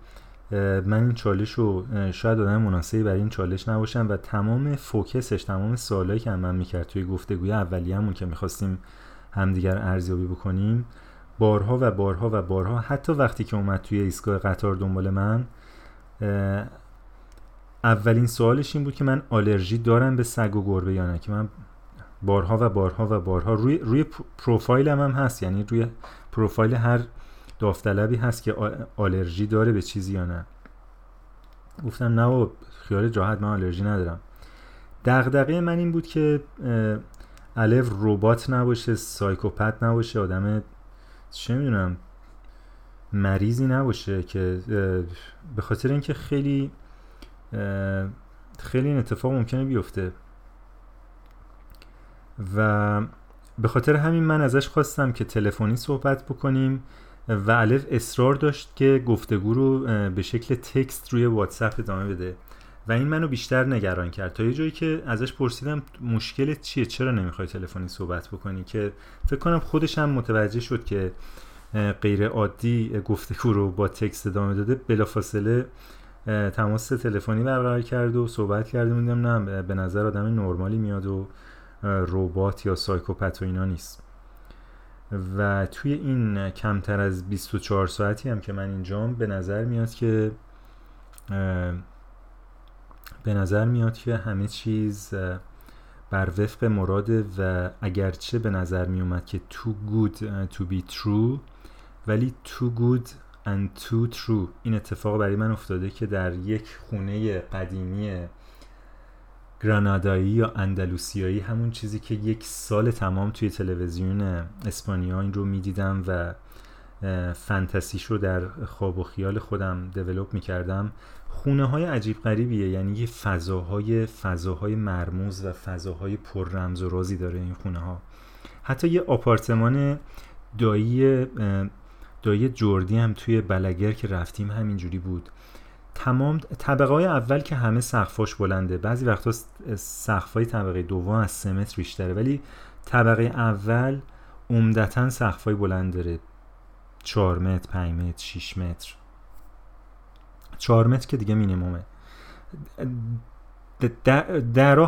من این چالش رو شاید آدم مناسبی برای این چالش نباشم و تمام فوکسش، تمام سوالایی که من میکرد توی گفتگوی اولیه‌مون که میخواستیم همدیگر ارزیابی بکنیم، بارها حتی وقتی که اومد توی ایستگاه قطار دنبال من، اولین سوالش این بود که من آلرژی دارم به سگ و گربه یا نه، که من بارها روی پروفایلم هم هست، یعنی روی پروفایل هر داوطلبی هست که آلرژی داره به چیزی یا نه. گفتم نه بابا، خیال راحت، من آلرژی ندارم. دغدغه من این بود که الف ربات نباشه، سایکوپت نباشه، آدم چه میدونم مریضی نباشه، که به خاطر اینکه خیلی این اتفاق ممکنه بیفته و به خاطر همین من ازش خواستم که تلفنی صحبت بکنیم و الف اصرار داشت که گفتگو رو به شکل تکست روی واتساپ ادامه بده و این منو بیشتر نگران کرد تا یه جایی که ازش پرسیدم مشکلت چیه، چرا نمیخوای تلفنی صحبت بکنی، که فکر کنم خودش هم متوجه شد که غیر عادی گفتگو رو با تکست ادامه داده. بلافاصله تماس تلفنی برقرار کرد و صحبت کردیم. نه، به نظر آدم نرمالی میاد و ربات یا سایکوپت و اینا نیست. و توی این کمتر از 24 ساعتی هم که من اینجام به نظر میاد که همه چیز بر وفق مراده و اگرچه به نظر میومد که too good to be true، ولی too good and too true. این اتفاق برای من افتاده که در یک خونه قدیمی گرانادایی یا اندلوسیایی، همون چیزی که یک سال تمام توی تلویزیون اسپانیا این رو میدیدم و فانتزیش رو در خواب و خیال خودم دیولپ میکردم، خونه های عجیب غریبیه. یعنی یه فضاهای مرموز و فضاهای پر رمز و رازی داره این خونه ها. حتی یه آپارتمان دایی جوردی هم توی بلگر که رفتیم همینجوری بود. تمام طبقه های اول که همه سقفاش بلنده، بعضی وقتا سقفای طبقه دوم از 3 متر بیشتره، ولی طبقه اول عمدتاً سقفای بلند داره، 4 متر، 5 متر، 6 متر. 4 متر که دیگه مینیمومه. درا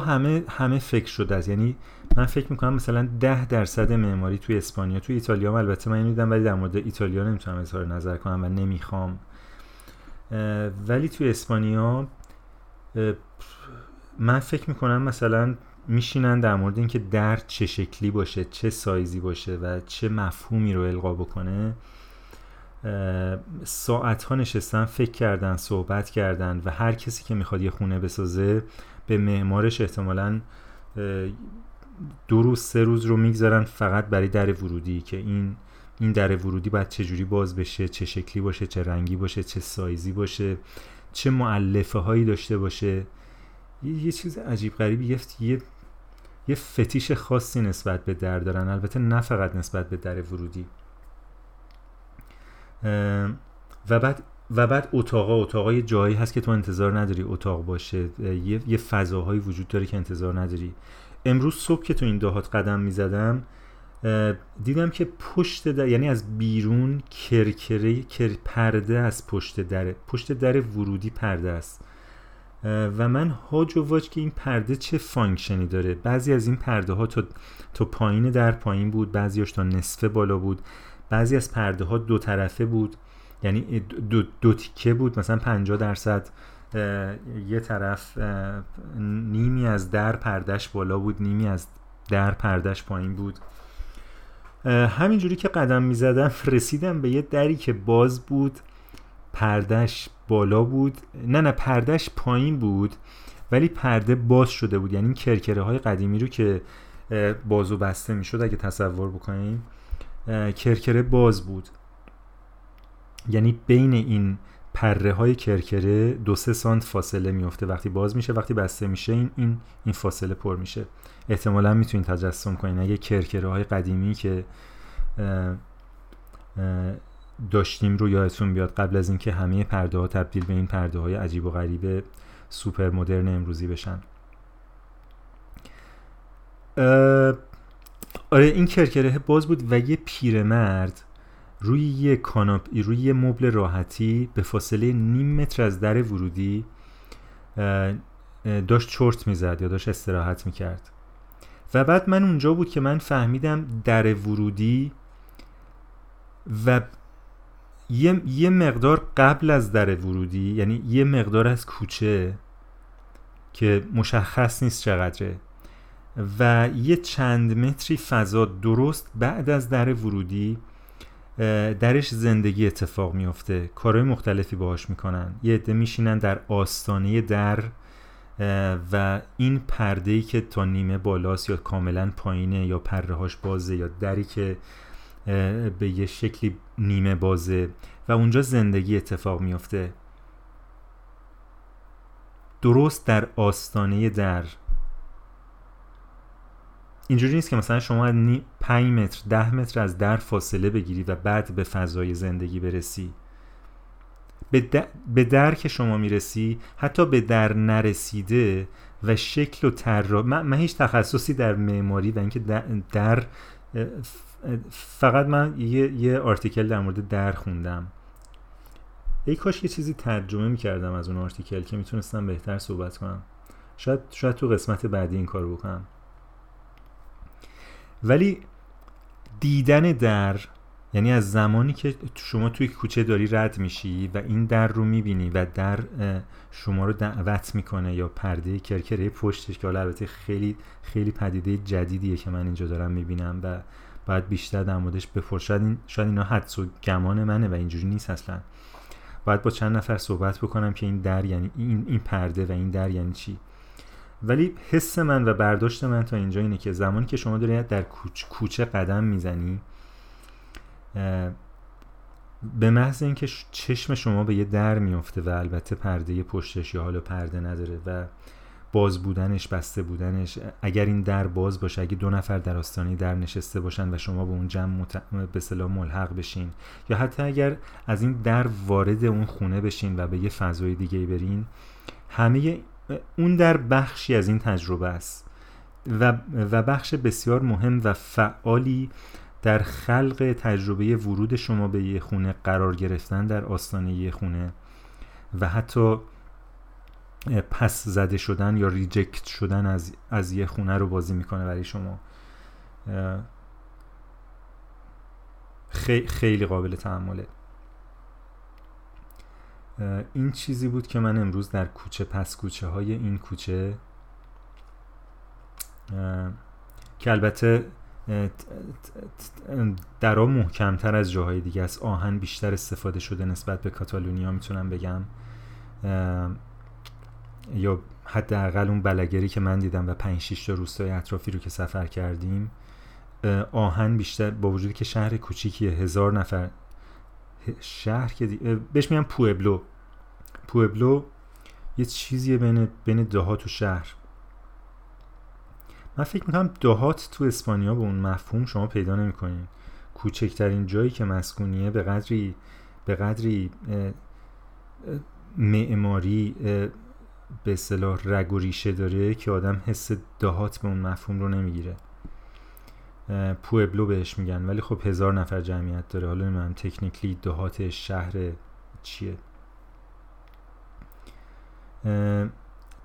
همه فکر شده است. یعنی من فکر میکنم مثلا 10% معماری توی اسپانیا، توی ایتالیا هم البته من دیدم، ولی در مورد ایتالیا نمیتونم اظهار نظر کنم و نمیخوام، ولی توی اسپانیا من فکر میکنم مثلا میشینن در مورد اینکه در چه شکلی باشه، چه سایزی باشه و چه مفهومی رو القا بکنه ساعت ها نشستن فکر کردن، صحبت کردن و هر کسی که میخواد یه خونه بسازه به معمارش احتمالاً 2-3 روز رو میگذارن فقط برای در ورودی، که این در ورودی باید چه جوری باز بشه، چه شکلی باشه، چه رنگی باشه، چه سایزی باشه، چه مؤلفه هایی داشته باشه. یه چیز عجیب غریبی، یه فتیش خاصی نسبت به در دارن، البته نه فقط نسبت به در ورودی. و بعد اتاقا یه جایی هست که تو انتظار نداری اتاق باشه، یه فضاهایی وجود داره که انتظار نداری. امروز صبح که تو این دهات قدم میزدم دیدم که پشت در، یعنی از بیرون پرده از پشت در ورودی پرده است و من هاج و واج که این پرده چه فانکشنی داره. بعضی از این پرده ها تا پایین در پایین بود، بعضیاش تا نصفه بالا بود، بعضی از پرده ها 2 طرفه بود، یعنی 2 تیکه بود، مثلا 50% یه طرف، نیمی از در پردش بالا بود، نیمی از در پردش پایین بود. همینجوری که قدم می زدم رسیدم به یه دری که باز بود، پردش بالا بود، نه پردش پایین بود ولی پرده باز شده بود، یعنی کرکره های قدیمی رو که باز و بسته می شد اگه تصور بکنیم کرکره باز بود، یعنی بین این پره های کرکره 2-3 سانت فاصله میفته. وقتی باز میشه، وقتی بسته میشه، این فاصله پر میشه. احتمالا میتونید تجسم کنین اگه کرکره های قدیمی که داشتیم رو یادتون بیاد، قبل از اینکه همه پرده ها تبدیل به این پرده های عجیب و غریب سوپر مدرن امروزی بشن. آره، این کرکره باز بود و یه پیرمرد روی یه کاناپه، روی یه مبل راحتی به فاصله 0.5 متر از در ورودی داشت چرت میزد یا داشت استراحت میکرد. و بعد من اونجا بود که من فهمیدم در ورودی و یه مقدار قبل از در ورودی، یعنی یه مقدار از کوچه که مشخص نیست چقدره، و یه چند متری فضا درست بعد از در ورودی درش زندگی اتفاق میفته. کارهای مختلفی باهاش میکنن. یه عده میشینن در آستانه در و این پرده‌ای که تا نیمه بالاست یا کاملا پایینه یا پرهاش بازه یا دری که به یه شکلی نیمه بازه، و اونجا زندگی اتفاق میفته درست در آستانه در. اینجوری نیست که مثلا شما 5 متر 10 متر از در فاصله بگیری و بعد به فضای زندگی برسی. به در که شما میرسی، حتی به در نرسیده و شکل و طراحی، من هیچ تخصصی در معماری و اینکه در فقط من یه آرتیکل در مورد در خوندم. ای کاش یه چیزی ترجمه میکردم از اون آرتیکل که میتونستم بهتر صحبت کنم. شاید تو قسمت بعدی این کارو بکنم. ولی دیدن در، یعنی از زمانی که شما توی کوچه داری رد میشی و این در رو میبینی و در شما رو دعوت میکنه، یا پرده کرکره پشتش که البته خیلی خیلی پدیده جدیدیه که من اینجا دارم میبینم و باید بیشتر در موردش بپرسم. شاید اینا حدس و گمان منه و اینجوری نیست اصلا. باید با چند نفر صحبت بکنم که این در یعنی این پرده و این در یعنی چی. ولی حس من و برداشت من تا اینجا اینه که زمانی که شما دارید در کوچه قدم میزنی، به محض اینکه چشم شما به یه در میفته و البته پرده پشتش یا حالا پرده نداره و باز بودنش، بسته بودنش، اگر این در باز باشه، اگه 2 نفر در آستانه در نشسته باشن و شما به اون جمع به اصطلاح ملحق بشین، یا حتی اگر از این در وارد اون خونه بشین و به یه فضای دیگه برین، همه اون در بخشی از این تجربه است و بخش بسیار مهم و فعالی در خلق تجربه ورود شما به یه خونه، قرار گرفتن در آستانه یه خونه و حتی پس زده شدن یا ریجکت شدن از یه خونه رو بازی میکنه برای شما. خیلی قابل تحمله. این چیزی بود که من امروز در کوچه، پس کوچه های این کوچه، که البته درها محکمتر از جاهای دیگه است، آهن بیشتر استفاده شده نسبت به کاتالونیا میتونم بگم، یا حداقل اون بلگری که من دیدم و 5-6 تا روستای اطرافی رو که سفر کردیم، آهن بیشتر، با وجودی که شهر کوچیکیه، 1000 نفر شهر که بهش میگن پوئبلو، یه چیزیه بین دهات و شهر. من فکر میکنم دهات تو اسپانیا به اون مفهوم شما پیدا نمیکنین. کوچکترین جایی که مسکونیه به قدری معماری به اصطلاح رگ و ریشه داره که آدم حس دهات به اون مفهوم رو نمیگیره. پوئبلو بهش میگن، ولی خب 1000 نفر جمعیت داره. حالا نمیدونم تکنیکلی دهات شهر چیه.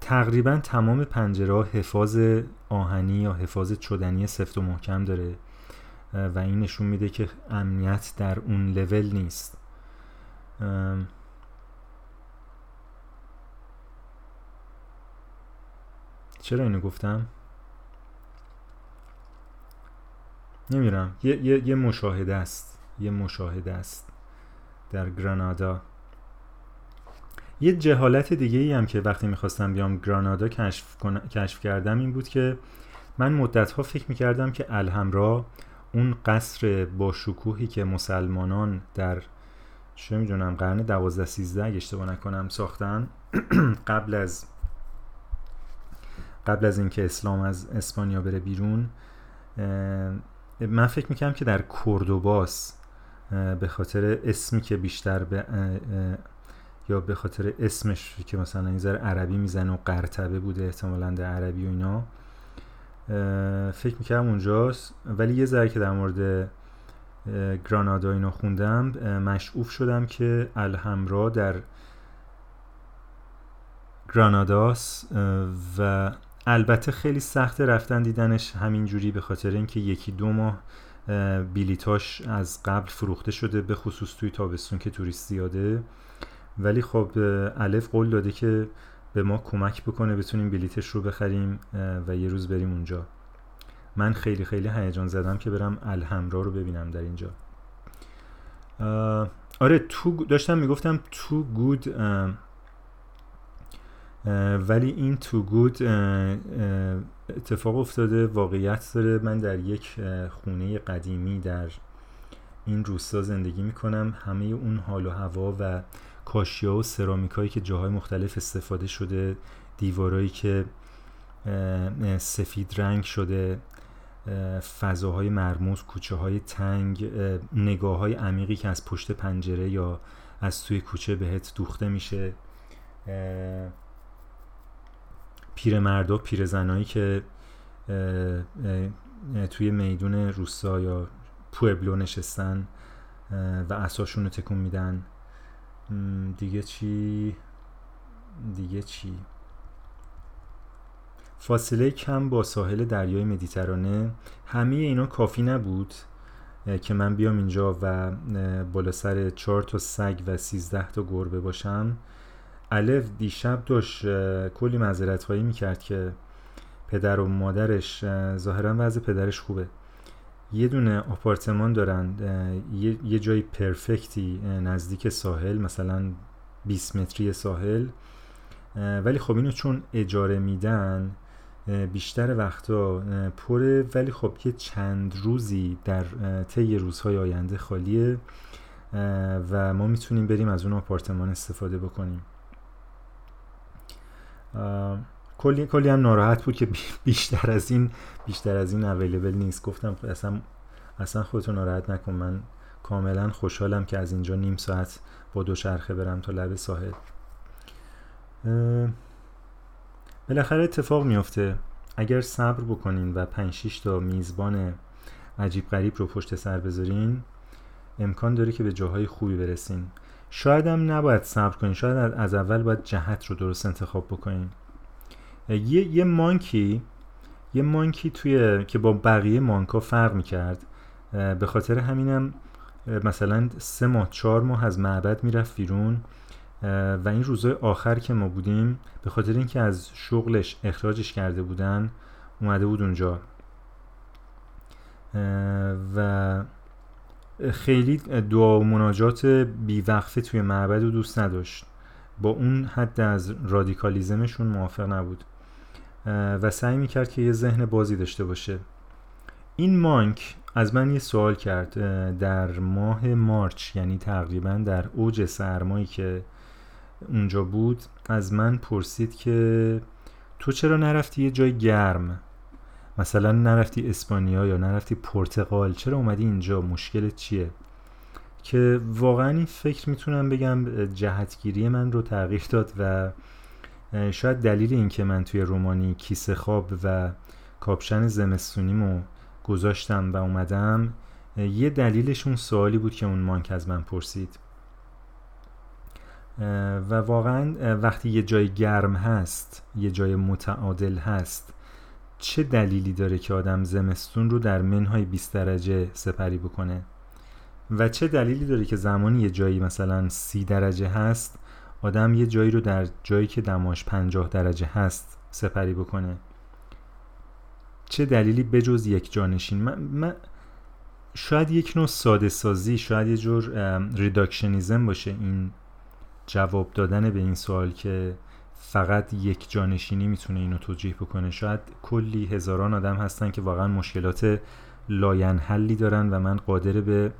تقریبا تمام پنجره‌ها حفاظ آهنی یا حفاظ چدنی سفت و محکم داره و این نشون میده که امنیت در اون لول نیست. چرا اینو گفتم؟ نمیرم. یه مشاهده است. در گرانادا. یه جهالت دیگه ای هم که وقتی میخواستم بیام گرانادا کشف کردم این بود که من مدتها فکر میکردم که الحمرا اون قصر با شکوهی که مسلمانان در چه میدونم قرن 12-13 اگه اشتباه نکنم ساختن، قبل از اینکه اسلام از اسپانیا بره بیرون، من فکر میکنم که در کوردوباس به خاطر اسمی که بیشتر به یا به خاطر اسمش که مثلا این ذره عربی میزنه و قرطبه بوده احتمالاً در عربی و اینا، فکر میکنم اونجاست. ولی یه ذره که در مورد گرانادا اینو خوندم مشعوف شدم که الحمرا در گراناداست و البته خیلی سخت رفتن دیدنش همینجوری، به خاطر اینکه 1-2 ماه بلیتاش از قبل فروخته شده، به خصوص توی تابستون که توریست زیاده. ولی خب الف قول داده که به ما کمک بکنه بتونیم بلیتش رو بخریم و یه روز بریم اونجا. من خیلی خیلی هیجان زدم که برم الحمرا رو ببینم در اینجا. آره تو داشتم میگفتم تو گود، ولی این تو گود اتفاق افتاده، واقعیت داره. من در یک خونه قدیمی در این روستا زندگی میکنم، همه اون حال و هوا و کاشیا و سرامیکایی که جاهای مختلف استفاده شده، دیوارایی که سفید رنگ شده، فضاهای مرموز، کوچه های تنگ، نگاه های عمیقی که از پشت پنجره یا از توی کوچه بهت دوخته میشه، پیرمردا پیرزنایی که توی میدون روستا یا پوئبلو نشستن و عصاشون رو تکون میدن. دیگه چی؟ فاصله کم با ساحل دریای مدیترانه. همه اینا کافی نبود که من بیام اینجا و بالا سر 4 سگ و 13 گربه باشم. الف دیشب داشت کلی معذرت خواهی میکرد که پدر و مادرش، ظاهرا وضع پدرش خوبه، یه دونه آپارتمان دارن یه جای پرفکتی نزدیک ساحل، مثلا 20 متری ساحل، ولی خب اینو چون اجاره میدن بیشتر وقتا پره، ولی خب یه چند روزی در طی روزهای آینده خالیه و ما میتونیم بریم از اون آپارتمان استفاده بکنیم. کلی هم ناراحت بود که بیشتر از این اویلیبل نیست. گفتم اصلا خودتو ناراحت نکن، من کاملا خوشحالم که از اینجا نیم ساعت با دوچرخه برم تا لب ساحل. بالاخره اتفاق میفته اگر صبر بکنین و 5-6 تا میزبان عجیب غریب رو پشت سر بذارین، امکان داره که به جاهای خوبی برسین. شاید هم نباید صبر کنین، شاید از اول باید جهت رو درست انتخاب بکنین. یه مانکی توی که با بقیه مانکا فرق میکرد، به خاطر همینم مثلا 3-4 ماه از معبد میرفت بیرون و این روزای آخر که ما بودیم به خاطر اینکه از شغلش اخراجش کرده بودن اومده بود اونجا و خیلی دعا و مناجات بیوقفه توی معبد رو دوست نداشت. با اون حد از رادیکالیزمشون موافق نبود و سعی میکرد که یه ذهن بازی داشته باشه. این مانک از من یه سوال کرد در ماه مارچ، یعنی تقریبا در اوج سرمایی که اونجا بود، از من پرسید که تو چرا نرفتی یه جای گرم، مثلا نرفتی اسپانیا یا نرفتی پرتغال، چرا اومدی اینجا، مشکلت چیه؟ که واقعا این فکر میتونم بگم جهتگیری من رو تغییر داد و شاید دلیل این که من توی رومانی کیسه خواب و کاپشن زمستونیمو گذاشتم و اومدم، یه دلیلش اون سوالی بود که اون مانک از من پرسید. و واقعا وقتی یه جای گرم هست، یه جای متعادل هست، چه دلیلی داره که آدم زمستون رو در منهای 20 درجه سپری بکنه؟ و چه دلیلی داره که زمانی یه جایی مثلا 30 درجه هست آدم یه جایی رو در جایی که دماش 50 درجه هست سپری بکنه؟ چه دلیلی بجز یک جانشین؟ من شاید یک نوع ساده سازی، شاید یه جور ریداکشنیزم باشه این جواب دادن به این سوال که فقط یک جانشینی میتونه اینو توجیه بکنه. شاید کلی هزاران آدم هستن که واقعا مشکلات لاینحلی دارن و من قادر به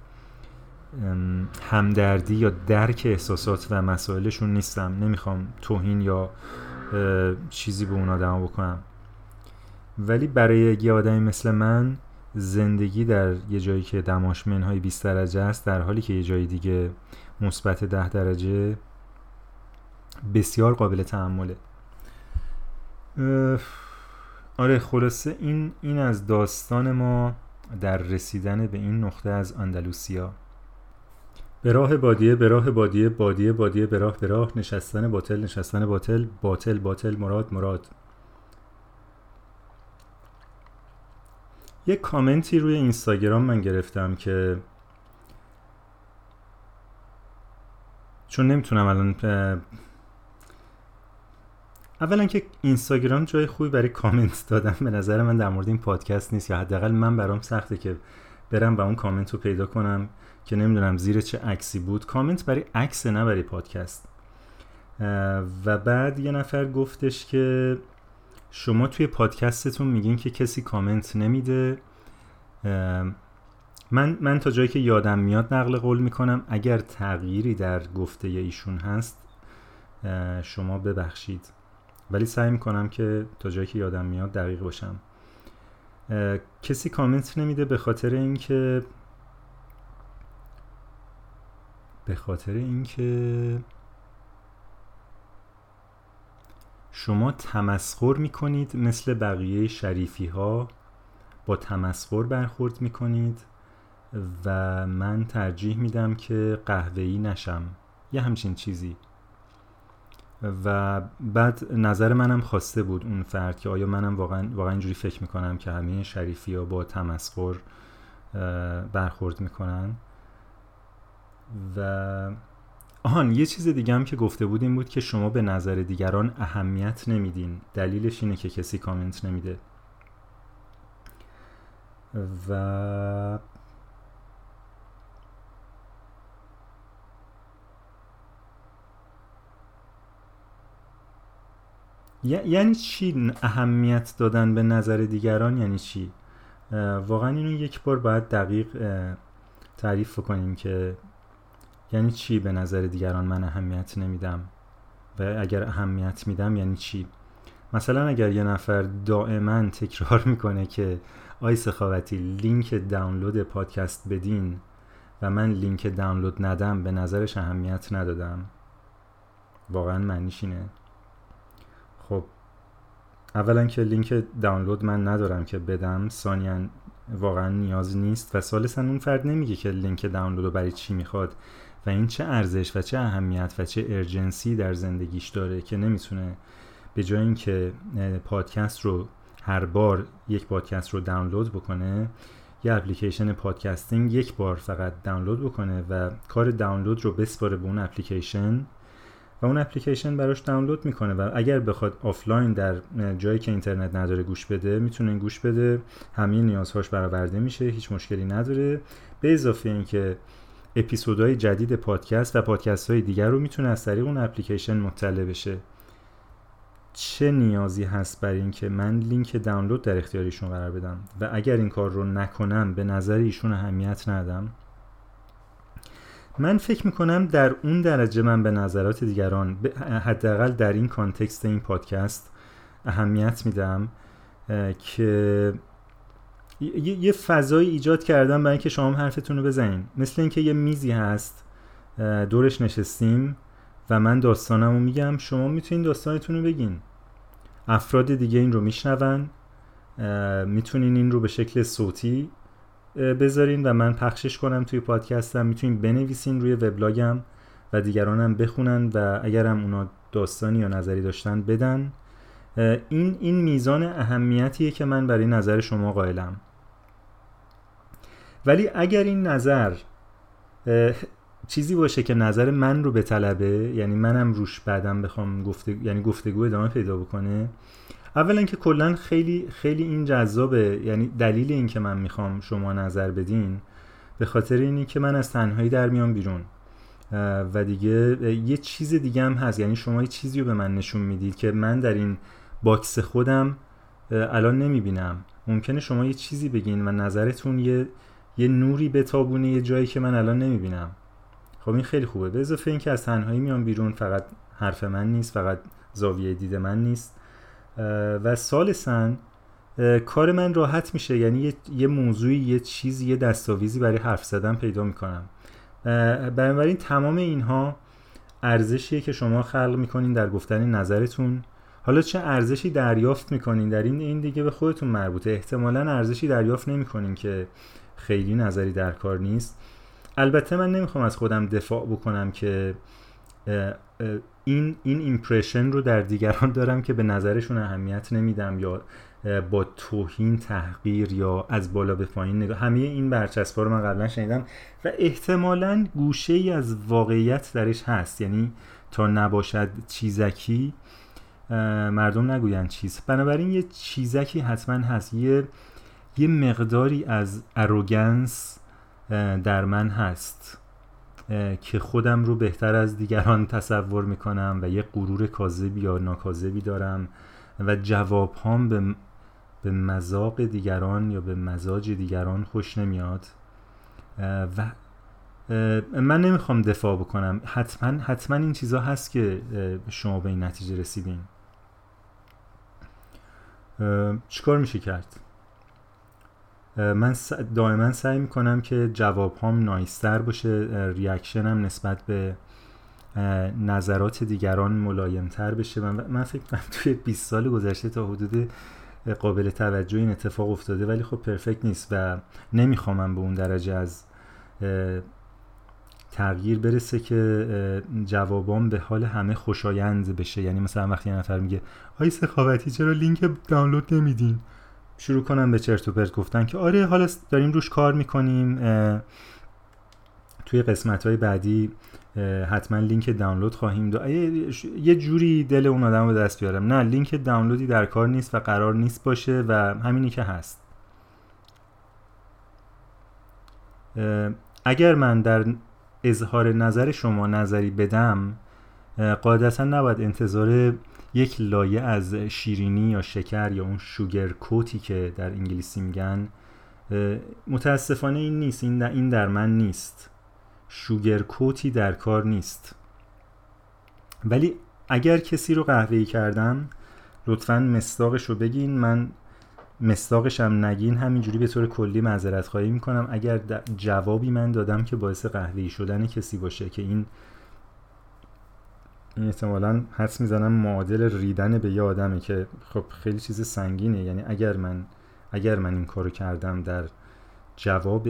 همدردی یا درک احساسات و مسائلشون نیستم. نمیخوام توهین یا چیزی به اون آدم بکنم، ولی برای یه آدمی مثل من زندگی در یه جایی که دماش منهای 20 درجه است در حالی که یه جای دیگه مثبت 10 درجه بسیار قابل تحمله. آره، خلاصه این از داستان ما در رسیدن به این نقطه از اندلوسیا. به راه بادیه نشستن باطل مراد. یه کامنتی روی اینستاگرام من گرفتم که چون نمیتونم الان اولا که اینستاگرام جای خوبی برای کامنت دادن به نظر من در مورد این پادکست نیست، یا حداقل من برام سخته که برم و اون کامنت رو پیدا کنم که نمیدونم زیر چه عکسی بود. کامنت برای عکس نه برای پادکست. و بعد یه نفر گفتش که شما توی پادکستتون میگین که کسی کامنت نمیده. من تا جایی که یادم میاد نقل قول میکنم، اگر تغییری در گفته ایشون هست شما ببخشید، ولی سعی میکنم که تا جایی که یادم میاد دقیق باشم. کسی کامنت نمیده به خاطر اینکه شما تمسخر میکنید، مثل بقیه شریفی ها با تمسخر برخورد میکنید و من ترجیح میدم که قهوه‌ای نشم، یه همچین چیزی. و بعد نظر منم خواسته بود اون فرد که آیا منم واقعا اینجوری فکر میکنم که همه شریفی ها با تمسخر برخورد میکنن. و یه چیز دیگه هم که گفته بود این بود که شما به نظر دیگران اهمیت نمیدین، دلیلش اینه که کسی کامنت نمیده. و یعنی چی اهمیت دادن به نظر دیگران؟ یعنی چی؟ واقعا اینو یک بار باید دقیق تعریف کنیم که یعنی چی به نظر دیگران من اهمیت نمیدم و اگر اهمیت میدم یعنی چی. مثلا اگر یه نفر دائما تکرار میکنه که آی سخاوتی لینک دانلود پادکست بدین و من لینک دانلود ندم، به نظرش اهمیت ندادم. واقعا معنیش اینه؟ خب اولا که لینک دانلود من ندارم که بدم، ثانیاً واقعا نیاز نیست، و ثالثاً اون فرد نمیگه که لینک دانلود رو برای چی میخواد و این چه ارزش و چه اهمیت و چه ارجنسی در زندگیش داره که نمیتونه به جای این که پادکست رو هر بار یک پادکست رو دانلود بکنه، یه اپلیکیشن پادکستینگ یک بار فقط دانلود بکنه و کار دانلود رو بسپاره به اون اپلیکیشن و اون اپلیکیشن براش دانلود میکنه. و اگر بخواد آفلاین در جایی که اینترنت نداره گوش بده، میتونه گوش بده، همه نیازهاش برآورده میشه، هیچ مشکلی نداره. به اضافه اینکه اپیزودهای جدید پادکست و پادکست‌های دیگر رو میتونه از طریق اون اپلیکیشن مطلع بشه. چه نیازی هست برای اینکه من لینک دانلود در اختیار ایشون قرار بدم؟ و اگر این کار رو نکنم به نظر ایشون اهمیت ندادم. من فکر میکنم در اون درجه من به نظرات دیگران حداقل در این کانتکست این پادکست اهمیت میدم که یه فضایی ایجاد کردم برای اینکه شما حرفتون رو بزنین. مثل اینکه یه میزی هست دورش نشستیم و من داستانم رو میگم، شما میتونین داستانتون رو بگین، افراد دیگه این رو میشنون، میتونین این رو به شکل صوتی بذارین و من پخشش کنم توی پادکستم، میتونین بنویسین روی وبلاگم و دیگرانم بخونن و اگرم اونا داستانی یا نظری داشتن بدن. این میزان اهمیتیه که من برای نظر شما قائلم. ولی اگر این نظر چیزی باشه که نظر من رو بطلبه، یعنی منم روش بعدم بخوام گفتگو ادامه پیدا بکنه، اولا که کلا خیلی خیلی این جذابه. یعنی دلیل این که من میخوام شما نظر بدین به خاطر اینی که من از تنهایی در میام بیرون و دیگه یه چیز دیگه هم هست. یعنی شما یه چیزی رو به من نشون میدید که من در این باکس خودم الان نمیبینم ممکنه شما یه چیزی بگین و نظرتون یه نوری بتابونه یه جایی که من الان نمیبینم. خب این خیلی خوبه. به اضافه اینکه از تنهایی میام بیرون، فقط حرف من نیست، فقط زاویه دید من نیست و ثالثاً کار من راحت میشه. یعنی یه موضوعی، یه چیزی، یه دستاویزی برای حرف زدن پیدا میکنم. بنابراین تمام اینها ارزشیه که شما خلق میکنین در گفتن نظرتون. حالا چه ارزشی دریافت میکنین در این دیگه به خودتون مربوطه. احتمالاً ارزشی دریافت نمیکنین که خیلی نظری در کار نیست. البته من نمیخوام از خودم دفاع بکنم که این ایمپرشن رو در دیگران دارم که به نظرشون اهمیت نمیدم یا با توهین، تحقیر یا از بالا به پایین نگاه. همه این برچسب‌ها رو من قبلا شنیدم و احتمالاً گوشه‌ای از واقعیت درش هست. یعنی تا نباشد چیزکی مردم نگوین چیز. بنابراین یه چیزکی حتما هست، یه مقداری از اروگنس در من هست که خودم رو بهتر از دیگران تصور میکنم و یه غرور کاذب یا ناکاذبی دارم و جواب هم به مذاق دیگران یا به مزاج دیگران خوش نمیاد و من نمیخوام دفاع بکنم. حتما این چیزا هست که شما به این نتیجه رسیدین. چیکار میشه کرد؟ من دائما سعی میکنم که جواب هم نایستر باشه، ریاکشن هم نسبت به نظرات دیگران ملایمتر بشه. من فکر کنم توی 20 سال گذشته تا حدود قابل توجه این اتفاق افتاده، ولی خب پرفکت نیست و نمیخوامم به اون درجه از تغییر برسه که جوابام به حال همه خوشایند بشه. یعنی مثلا وقتی یه نفر میگه آی سخاوتی چرا لینک دانلود نمیدین، شروع کنم به چرت و پرت گفتن که آره حالا داریم روش کار میکنیم، توی قسمت‌های بعدی حتما لینک دانلود خواهیم داد. یه جوری دل اون آدم رو دست بیارم. نه، لینک دانلودی در کار نیست و قرار نیست باشه و همینی که هست. اگر من در اظهار نظر شما نظری بدم، قاعدتا نباید انتظار یک لایه از شیرینی یا شکر یا اون شوگر کوتی که در انگلیسی میگن. متاسفانه این نیست، این در من نیست، شوگر کوتی در کار نیست. ولی اگر کسی رو قهوه‌ای کردم، لطفاً مصداقش رو بگین. من مصداقش هم نگین، همینجوری به طور کلی معذرت خواهی میکنم اگر جوابی من دادم که باعث قهوه‌ای شدن کسی باشه، که این احتمالاً حدس میزنم معادل ریدن به یه آدمه که خب خیلی چیز سنگینه. یعنی اگر من این کارو کردم در جواب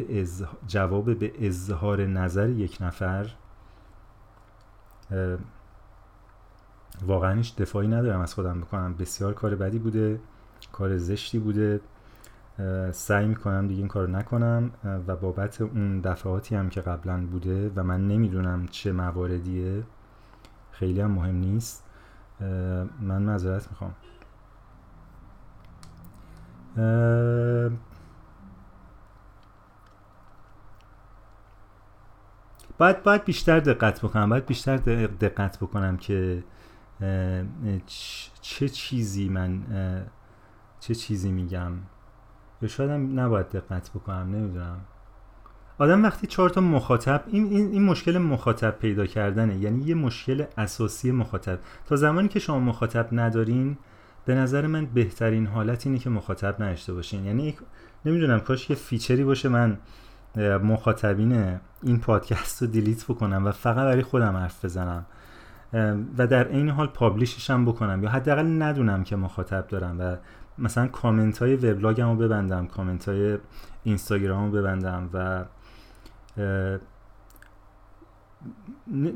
به اظهار نظر یک نفر، واقعا هیچ دفاعی ندارم از خودم بکنم. بسیار کار بدی بوده، کار زشتی بوده. سعی میکنم دیگه این کارو نکنم و بابت اون دفعاتی هم که قبلا بوده و من نمیدونم چه مواردیه، خیلی هم مهم نیست، من معذرت میخوام. باید بیشتر دقت بکنم. که چه چیزی میگم. یا شاید هم نباید دقت بکنم، نمیدونم. آدم وقتی 4 تا مخاطب، این مشکل مخاطب پیدا کردنه. یعنی یه مشکل اساسی مخاطب. تا زمانی که شما مخاطب ندارین، به نظر من بهترین حالت اینه که مخاطب نداشته باشین. یعنی نمیدونم، کاش یه فیچری باشه من مخاطبین این پادکست رو دیلیت بکنم و فقط برای خودم حرف بزنم و در این حال پابلیشش هم بکنم، یا حداقل ندونم که مخاطب دارم و مثلا کامنت های وبلاگم رو ببندم، کامنت های اینستاگرام رو ببندم و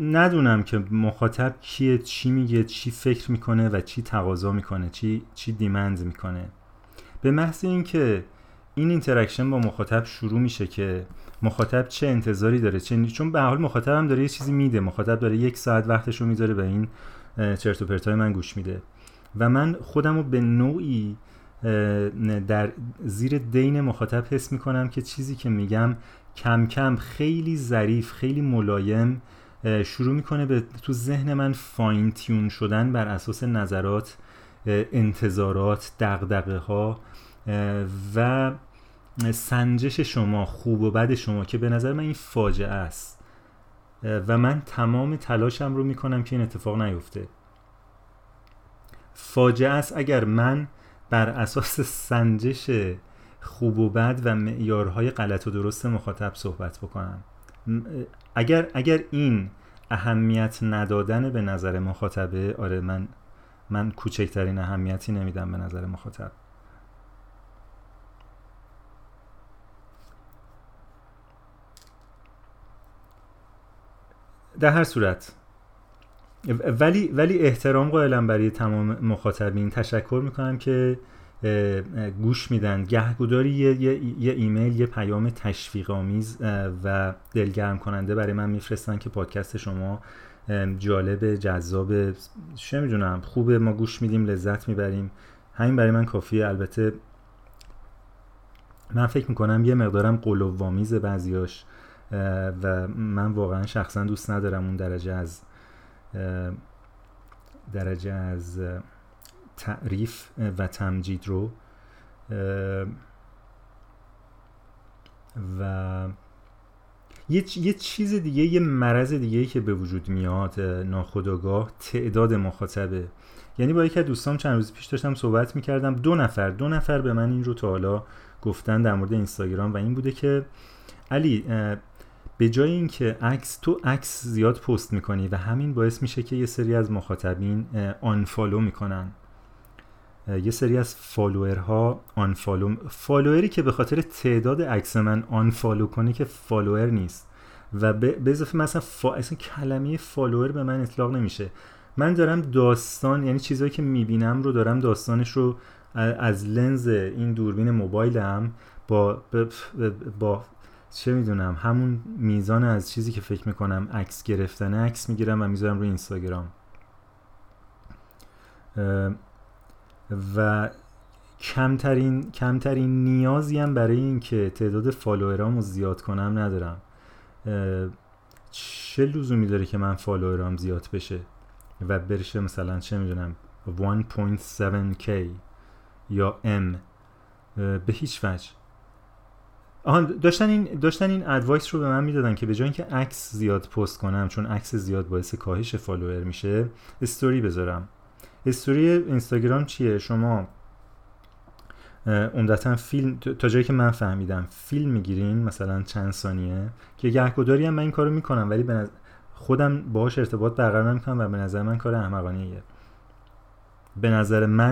ندونم که مخاطب کیه، چی میگه، چی فکر میکنه و چی تقاضا میکنه، چی دیمند میکنه. به محض این که این اینتراکشن با مخاطب شروع میشه که مخاطب چه انتظاری داره، چون به حال مخاطب هم داره یه چیزی میده. مخاطب داره 1 ساعت وقتش رو میذاره به این چرت و پرتای من گوش میده و من خودم رو به نوعی در زیر دین مخاطب حس میکنم که چیزی که میگم کم کم خیلی ظریف، خیلی ملایم شروع میکنه به تو ذهن من فاین تیون شدن بر اساس نظرات، انتظارات، دغدغه‌ها و سنجش شما، خوب و بد شما، که به نظر من این فاجعه است و من تمام تلاشم رو میکنم که این اتفاق نیفته. فاجعه است اگر من بر اساس سنجش خوب و بد و معیارهای غلط و درست مخاطب صحبت بکنم. اگر این اهمیت ندادن به نظر مخاطبه، آره من کوچکترین اهمیتی نمیدم به نظر مخاطب. در هر صورت ولی احترام قائلم برای تمام مخاطبین. تشکر میکنم که گوش میدن. گهگوداری یه ایمیل، یه پیام تشویق‌آمیز و دلگرم کننده برای من میفرستن که پادکست شما جالب، جذاب، چه میدونم، خوبه، ما گوش میدیم، لذت میبریم. همین برای من کافیه. البته من فکر میکنم یه مقدارم قلووامیز بعضیاش و من واقعا شخصا دوست ندارم اون درجه از تعریف و تمجید رو، و یه چیز دیگه، یه مرض دیگه که به وجود میاد ناخودآگاه، تعداد مخاطبه. یعنی با یکی از دوستام چند روز پیش داشتم صحبت میکردم، دو نفر به من این رو تا حالا گفتن در مورد اینستاگرام، و این بوده که علی، به جای اینکه عکس زیاد پست میکنی و همین باعث میشه که یه سری از مخاطبین آنفالو میکنن، یه سری از فالوورها فالووری که به خاطر تعداد عکس من آنفالو کنه که فالوور نیست، و به اضافه مثلا اصلا کلمه فالوور به من اطلاق نمیشه. من دارم داستان، یعنی چیزایی که میبینم رو دارم داستانش رو از لنز این دوربین موبایلم با چه میدونم همون میزان از چیزی که فکر میکنم عکس گرفتنه عکس میگیرم و میذارم روی اینستاگرام. و کمترین نیازی هم برای این که تعداد فالوورامو زیاد کنم ندارم. چه لزومی داره که من فالوورام زیاد بشه و برشه مثلا چه میدونم 1.7k یا m؟ به هیچ وجه. داشتن این ادوایس رو به من میدادن که به جای اینکه عکس زیاد پست کنم، چون عکس زیاد باعث کاهش فالوور میشه، استوری بذارم. استوری اینستاگرام چیه؟ شما عمدتاً فیلم، تا جایی که من فهمیدم، فیلم میگیرین مثلا چند ثانیه، که گهگداری هم من این کارو میکنم ولی خودم باهاش ارتباط برقرار نمیکنم و به نظر من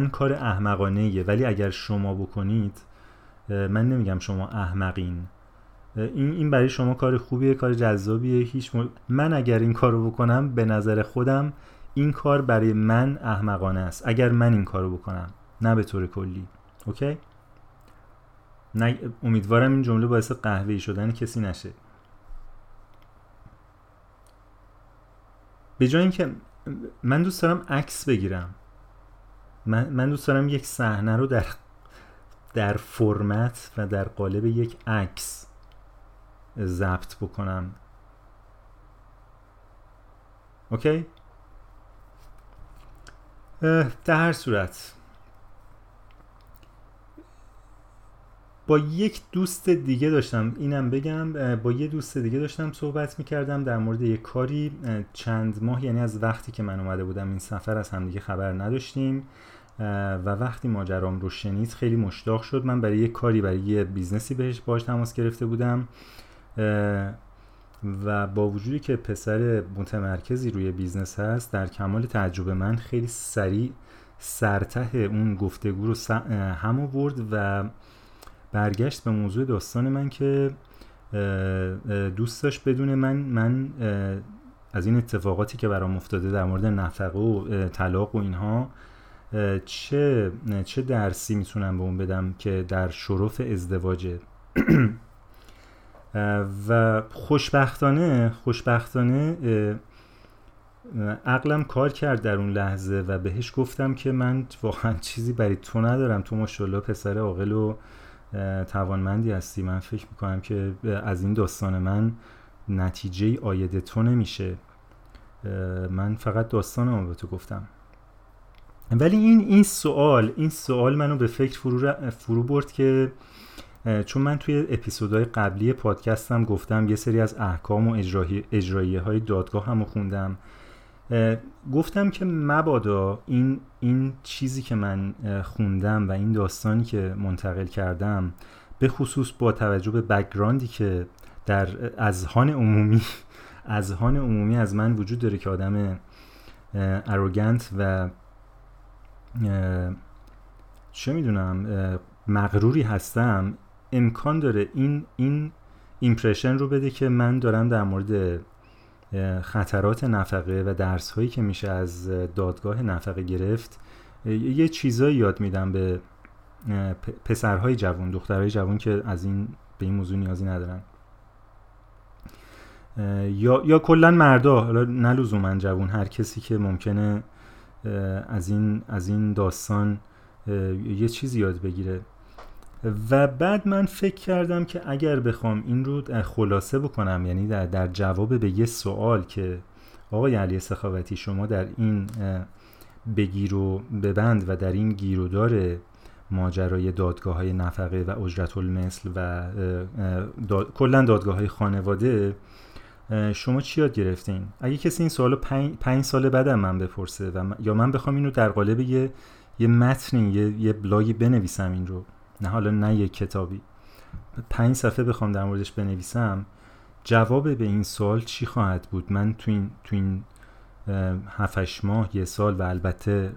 کار احمقانه‌ایه. ولی اگر شما بکنید، من نمیگم شما احمقین، این برای شما کار خوبیه، کار جذابیه. من اگر این کارو بکنم، به نظر خودم این کار برای من احمقانه است، اگر من این کارو بکنم، نه به طور کلی. اوکی؟ نه، امیدوارم این جمله باعث قهوه‌ای شدن کسی نشه. به جای اینکه من دوست دارم عکس بگیرم، من دوست دارم یک صحنه رو در فرمت و در قالب یک عکس ضبط بکنم. اوکی؟ در هر صورت با یک دوست دیگه داشتم، اینم بگم، با یه دوست دیگه داشتم صحبت میکردم در مورد یک کاری. چند ماه، یعنی از وقتی که من اومده بودم این سفر، از همدیگه خبر نداشتیم و وقتی ماجرام رو شنید خیلی مشتاق شد. من برای یک کاری، برای یه بیزنسی باهاش تماس گرفته بودم و با وجودی که پسر متمرکزی روی بیزنس هست، در کمال تعجب من خیلی سریع سرته اون گفتگو رو هم آورد و برگشت به موضوع داستان من که دوست داشت بدون من از این اتفاقاتی که برام افتاده در مورد نفقه و طلاق و اینها چه درسی میتونم به اون بدم که در شرف ازدواجه. و خوشبختانه عقلم کار کرد در اون لحظه و بهش گفتم که من واقعا چیزی برای تو ندارم، تو ماشاءالله پسر عاقل و توانمندی هستی، من فکر میکنم که از این داستان من نتیجه آید تو نمیشه، من فقط داستانم رو به تو گفتم. ولی این سوال منو به فکر فرو برد که چون من توی اپیزودهای قبلی پادکستم گفتم یه سری از احکام و اجراییه های دادگاه هم خوندم، گفتم که مبادا این چیزی که من خوندم و این داستانی که منتقل کردم، به خصوص با توجه به بک‌گراندی که در اذهان عمومی از من وجود داره که آدم اروگنت و چه میدونم مغروری هستم، امکان داره این ایمپرشن رو بده که من دارم در مورد خطرات نفقه و درس هایی که میشه از دادگاه نفقه گرفت یه چیزایی یاد میدم به پسرهای جوان، دخترهای جوان که از این به این موضوع نیازی ندارن، یا کلا مردا، حالا نه لزوما جوان، هر کسی که ممکنه از این داستان یه چیزی یاد بگیره. و بعد من فکر کردم که اگر بخوام این رو خلاصه بکنم، یعنی در جواب به یه سوال که آقای علی سخاوتی شما در این بگیر و ببند و در این گیرودار ماجرای دادگاه‌های نفقه و اجرت المثل و کلا دادگاه‌های خانواده شما چی یاد گرفتین؟ اگه کسی این سوالو 5 سال بعدم من بپرسه و یا من بخوام اینو در قالب یه متنی، یه بلاگی بنویسم این رو، نه حالا نه یه کتابی، 5 صفحه بخوام در موردش بنویسم، جواب به این سوال چی خواهد بود؟ من تو این 7-8 ماه، یه سال و البته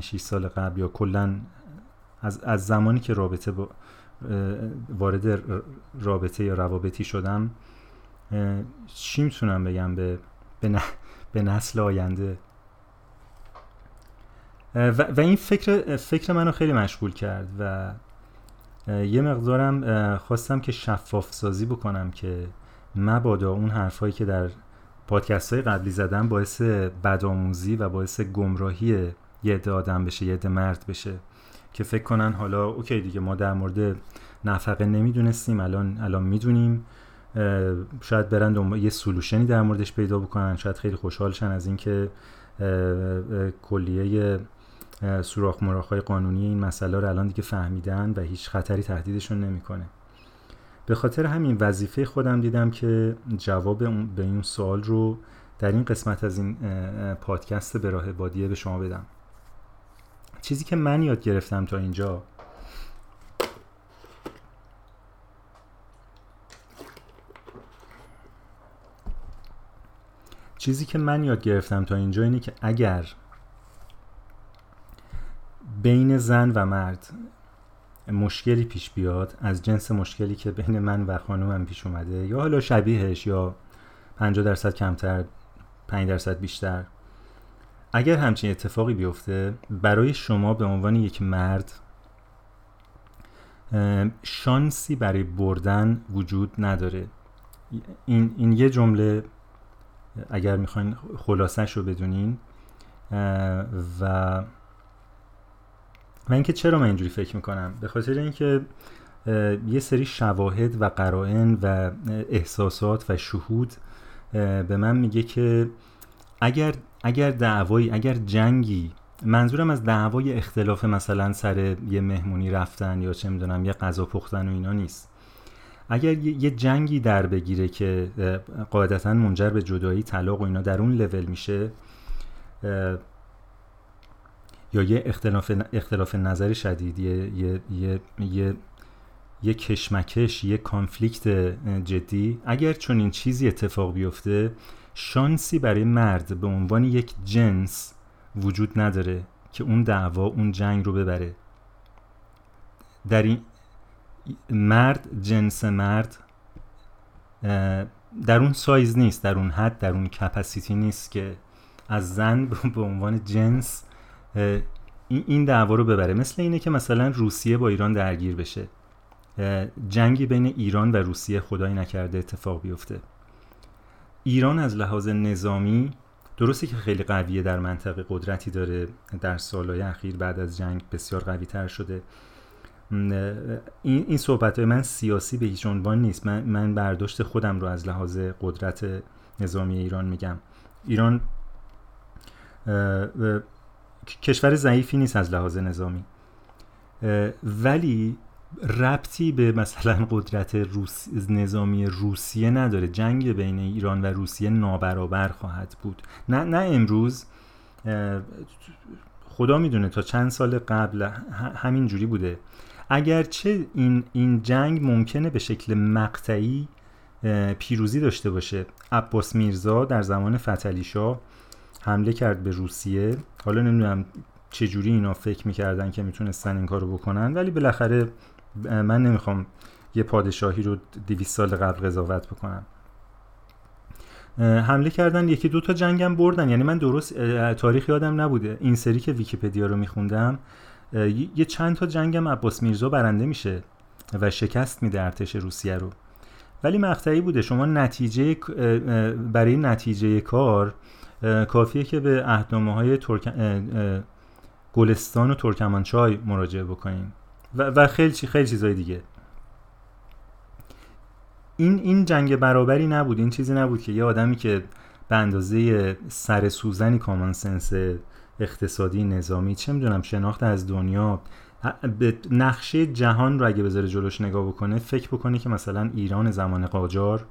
5-6 سال قبل یا کلن از زمانی که وارد رابطه یا روابطی شدم، چی میتونم بگم به نسل آینده؟ و این فکر منو خیلی مشغول کرد و یه مقدارم خواستم که شفاف سازی بکنم که مبادا اون حرفایی که در پادکست‌های قبلی زدم باعث بدآموزی و باعث گمراهی یه عده آدم بشه، یه عده مرد بشه که فکر کنن حالا اوکی دیگه ما در مورد نفقه نمیدونستیم، الان میدونیم، شاید برن یه سولوشنی در موردش پیدا بکنن، شاید خیلی خوشحالشن از اینکه کلیه سوراخ مراخ‌های قانونی این مسئله رو الان دیگه فهمیدن و هیچ خطری تهدیدشون نمیکنه. به خاطر همین وظیفه خودم دیدم که جواب به این سوال رو در این قسمت از این پادکست به راه بادیه به شما بدم. چیزی که من یاد گرفتم تا اینجا، اینه که اگر بین زن و مرد مشکلی پیش بیاد از جنس مشکلی که بین من و خانومم پیش اومده، یا حالا شبیهش، یا 50% کمتر 5% بیشتر، اگر همچین اتفاقی بیفته، برای شما به عنوان یک مرد شانسی برای بردن وجود نداره. این یه جمله اگر میخواین خلاصه‌اش رو بدونین. و من که چرا من اینجوری فکر میکنم، به خاطر اینکه یه سری شواهد و قرائن و احساسات و شهود به من میگه که اگر دعوایی، اگر جنگی، منظورم از دعوای اختلاف مثلا سر یه مهمونی رفتن یا چه میدونم یه غذا پختن و اینا نیست، اگر یه جنگی در بگیره که قاعدتاً منجر به جدایی، طلاق و اینا در اون لول میشه، یا یه اختلاف نظر شدید، یه کشمکش، یه کانفلیکت جدی، اگر چون این چیزی اتفاق بیفته، شانسی برای مرد به عنوان یک جنس وجود نداره که اون دعوا، اون جنگ رو ببره. در این مرد، جنس مرد در اون سایز نیست، در اون حد، در اون کپاسیتی نیست که از زن به عنوان جنس این دعوا رو ببره. مثل اینه که مثلا روسیه با ایران درگیر بشه، جنگی بین ایران و روسیه خدای نکرده اتفاق بیفته. ایران از لحاظ نظامی درسته که خیلی قویه، در منطقه قدرتی داره، در سالهای اخیر بعد از جنگ بسیار قوی تر شده. این صحبت‌های من سیاسی به هیچ عنوان نیست، من برداشت خودم رو از لحاظ قدرت نظامی ایران میگم. ایران کشور ضعیفی نیست از لحاظ نظامی، ولی ربطی به مثلا قدرت نظامی روسیه نداره. جنگ بین ایران و روسیه نابرابر خواهد بود، نه امروز، خدا میدونه تا چند سال قبل همین جوری بوده. اگرچه این جنگ ممکنه به شکل مقطعی پیروزی داشته باشه. عباس میرزا در زمان فتحعلی شاه حمله کرد به روسیه، حالا نمیدونم چجوری اینا فکر میکردن که میتونستن این کارو بکنن، ولی بالاخره من نمیخوام یه پادشاهی رو 200 سال قبل قضاوت بکنم. حمله کردن، یکی دو تا جنگم بردن، یعنی من درست تاریخ یادم نبوده، این سری که ویکی‌پدیا رو میخوندم یه چند تا جنگم عباس میرزا برنده میشه و شکست میده ارتش روسیه رو، ولی مقطعی بوده. شما نتیجه برای نتیجه کار کافیه که به عهدنامه‌های گلستان و ترکمنچای مراجعه بکنیم و خیلی چیزای دیگه. این جنگ برابری نبود، این چیزی نبود که یه آدمی که به اندازه سر سوزنی کامن سنس اقتصادی، نظامی، چه میدونم، شناخت از دنیا، به نقشه جهان رو اگه بذاره جلوش نگاه بکنه، فکر بکنه که مثلا ایران زمان قاجار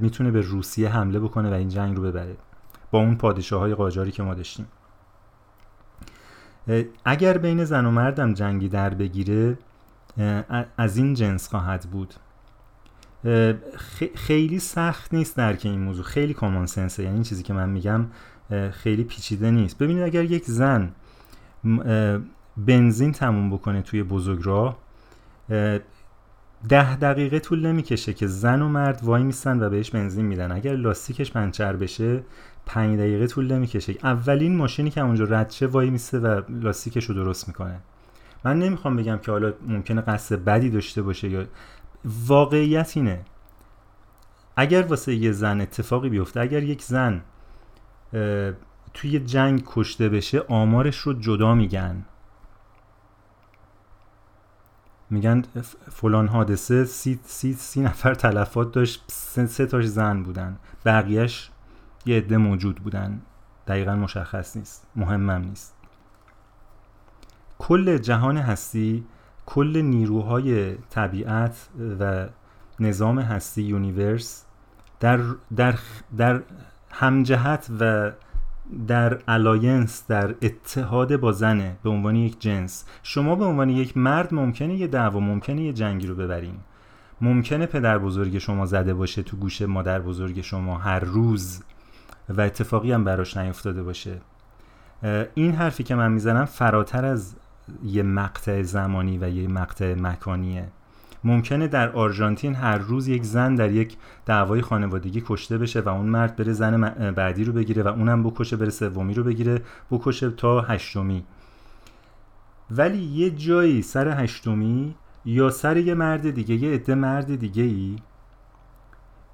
میتونه به روسیه حمله بکنه و این جنگ رو ببره با اون پادشاه‌های قاجاری که ما داشتیم. اگر بین زن و مردم جنگی در بگیره از این جنس خواهد بود. خیلی سخت نیست درک این موضوع، خیلی کامان سنسه، یعنی این چیزی که من میگم خیلی پیچیده نیست. ببینید اگر یک زن بنزین تموم بکنه توی بزرگراه، 10 دقیقه طول نمیکشه که زن و مرد وای میستن و بهش بنزین میدن. اگر لاستیکش پنچر بشه 5 دقیقه طول نمیکشه، اولین ماشینی که اونجا رد شه وای میسته و لاستیکش رو درست میکنه. من نمیخوام بگم که حالا ممکنه قصد بدی داشته باشه، یا واقعیت اینه اگر واسه یه زن اتفاقی بیفته، اگر یک زن توی جنگ کشته بشه، آمارش رو جدا میگن فلان حادثه 30 نفر تلفات داشت، 3 تاش زن بودن، بقیهش یه عده موجود بودن، دقیقا مشخص نیست، مهمم نیست. کل جهان هستی، کل نیروهای طبیعت و نظام هستی، یونیورس، در همجهت و در الاینس، در اتحاد با زنه به عنوان یک جنس. شما به عنوان یک مرد ممکنه یه دعوا، ممکنه یه جنگی رو ببرین، ممکنه پدر بزرگ شما زده باشه تو گوش مادر بزرگ شما هر روز و اتفاقی هم براش نیفتاده باشه. این حرفی که من میزنم فراتر از یه مقطع زمانی و یه مقطع مکانیه. ممکنه در آرژانتین هر روز یک زن در یک دعوای خانوادگی کشته بشه و اون مرد بره زن بعدی رو بگیره و اونم بکشه، بره سومی رو بگیره، بکشه تا 8می. ولی یه جایی سر 8می یا سر یه مرد دیگه، یه عده مرد دیگه‌ای،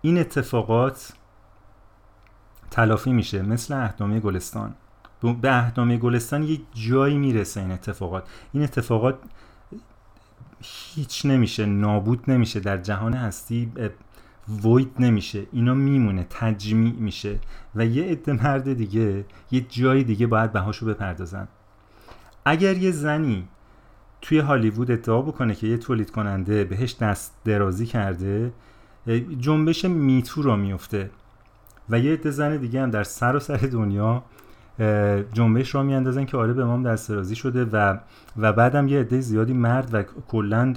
این اتفاقات تلافی میشه، مثل عهدنامه گلستان. به عهدنامه گلستان یک جایی میرسه این اتفاقات هیچ نمیشه، نابود نمیشه، در جهان هستی وید نمیشه، اینا میمونه، تجمیع میشه و یه عده مرد دیگه یه جای دیگه باید بهاشو بپردازن. اگر یه زنی توی هالیوود ادعا بکنه که یه تولید کننده بهش دست درازی کرده، جنبش میتو را میفته و یه عده زن دیگه هم در سراسر دنیا جنبش را میاندازن که آره به ما هم دست درازی شده و بعدم یه عده زیادی مرد و کلا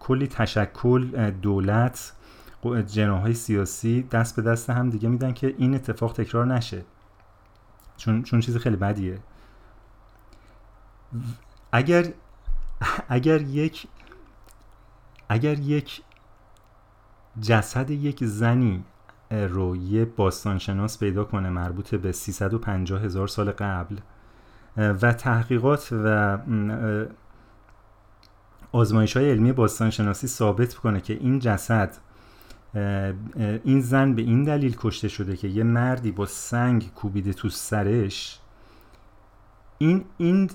کلی تشکل، دولت، جناح‌های سیاسی دست به دست هم دیگه میدن که این اتفاق تکرار نشه، چون چیز خیلی بدیه. اگر یک جسد یک زنی رو یه باستانشناس پیدا کنه مربوط به 350,000 سال قبل و تحقیقات و آزمایش‌های علمی باستانشناسی ثابت کنه که این جسد، این زن به این دلیل کشته شده که یه مردی با سنگ کوبیده تو سرش، این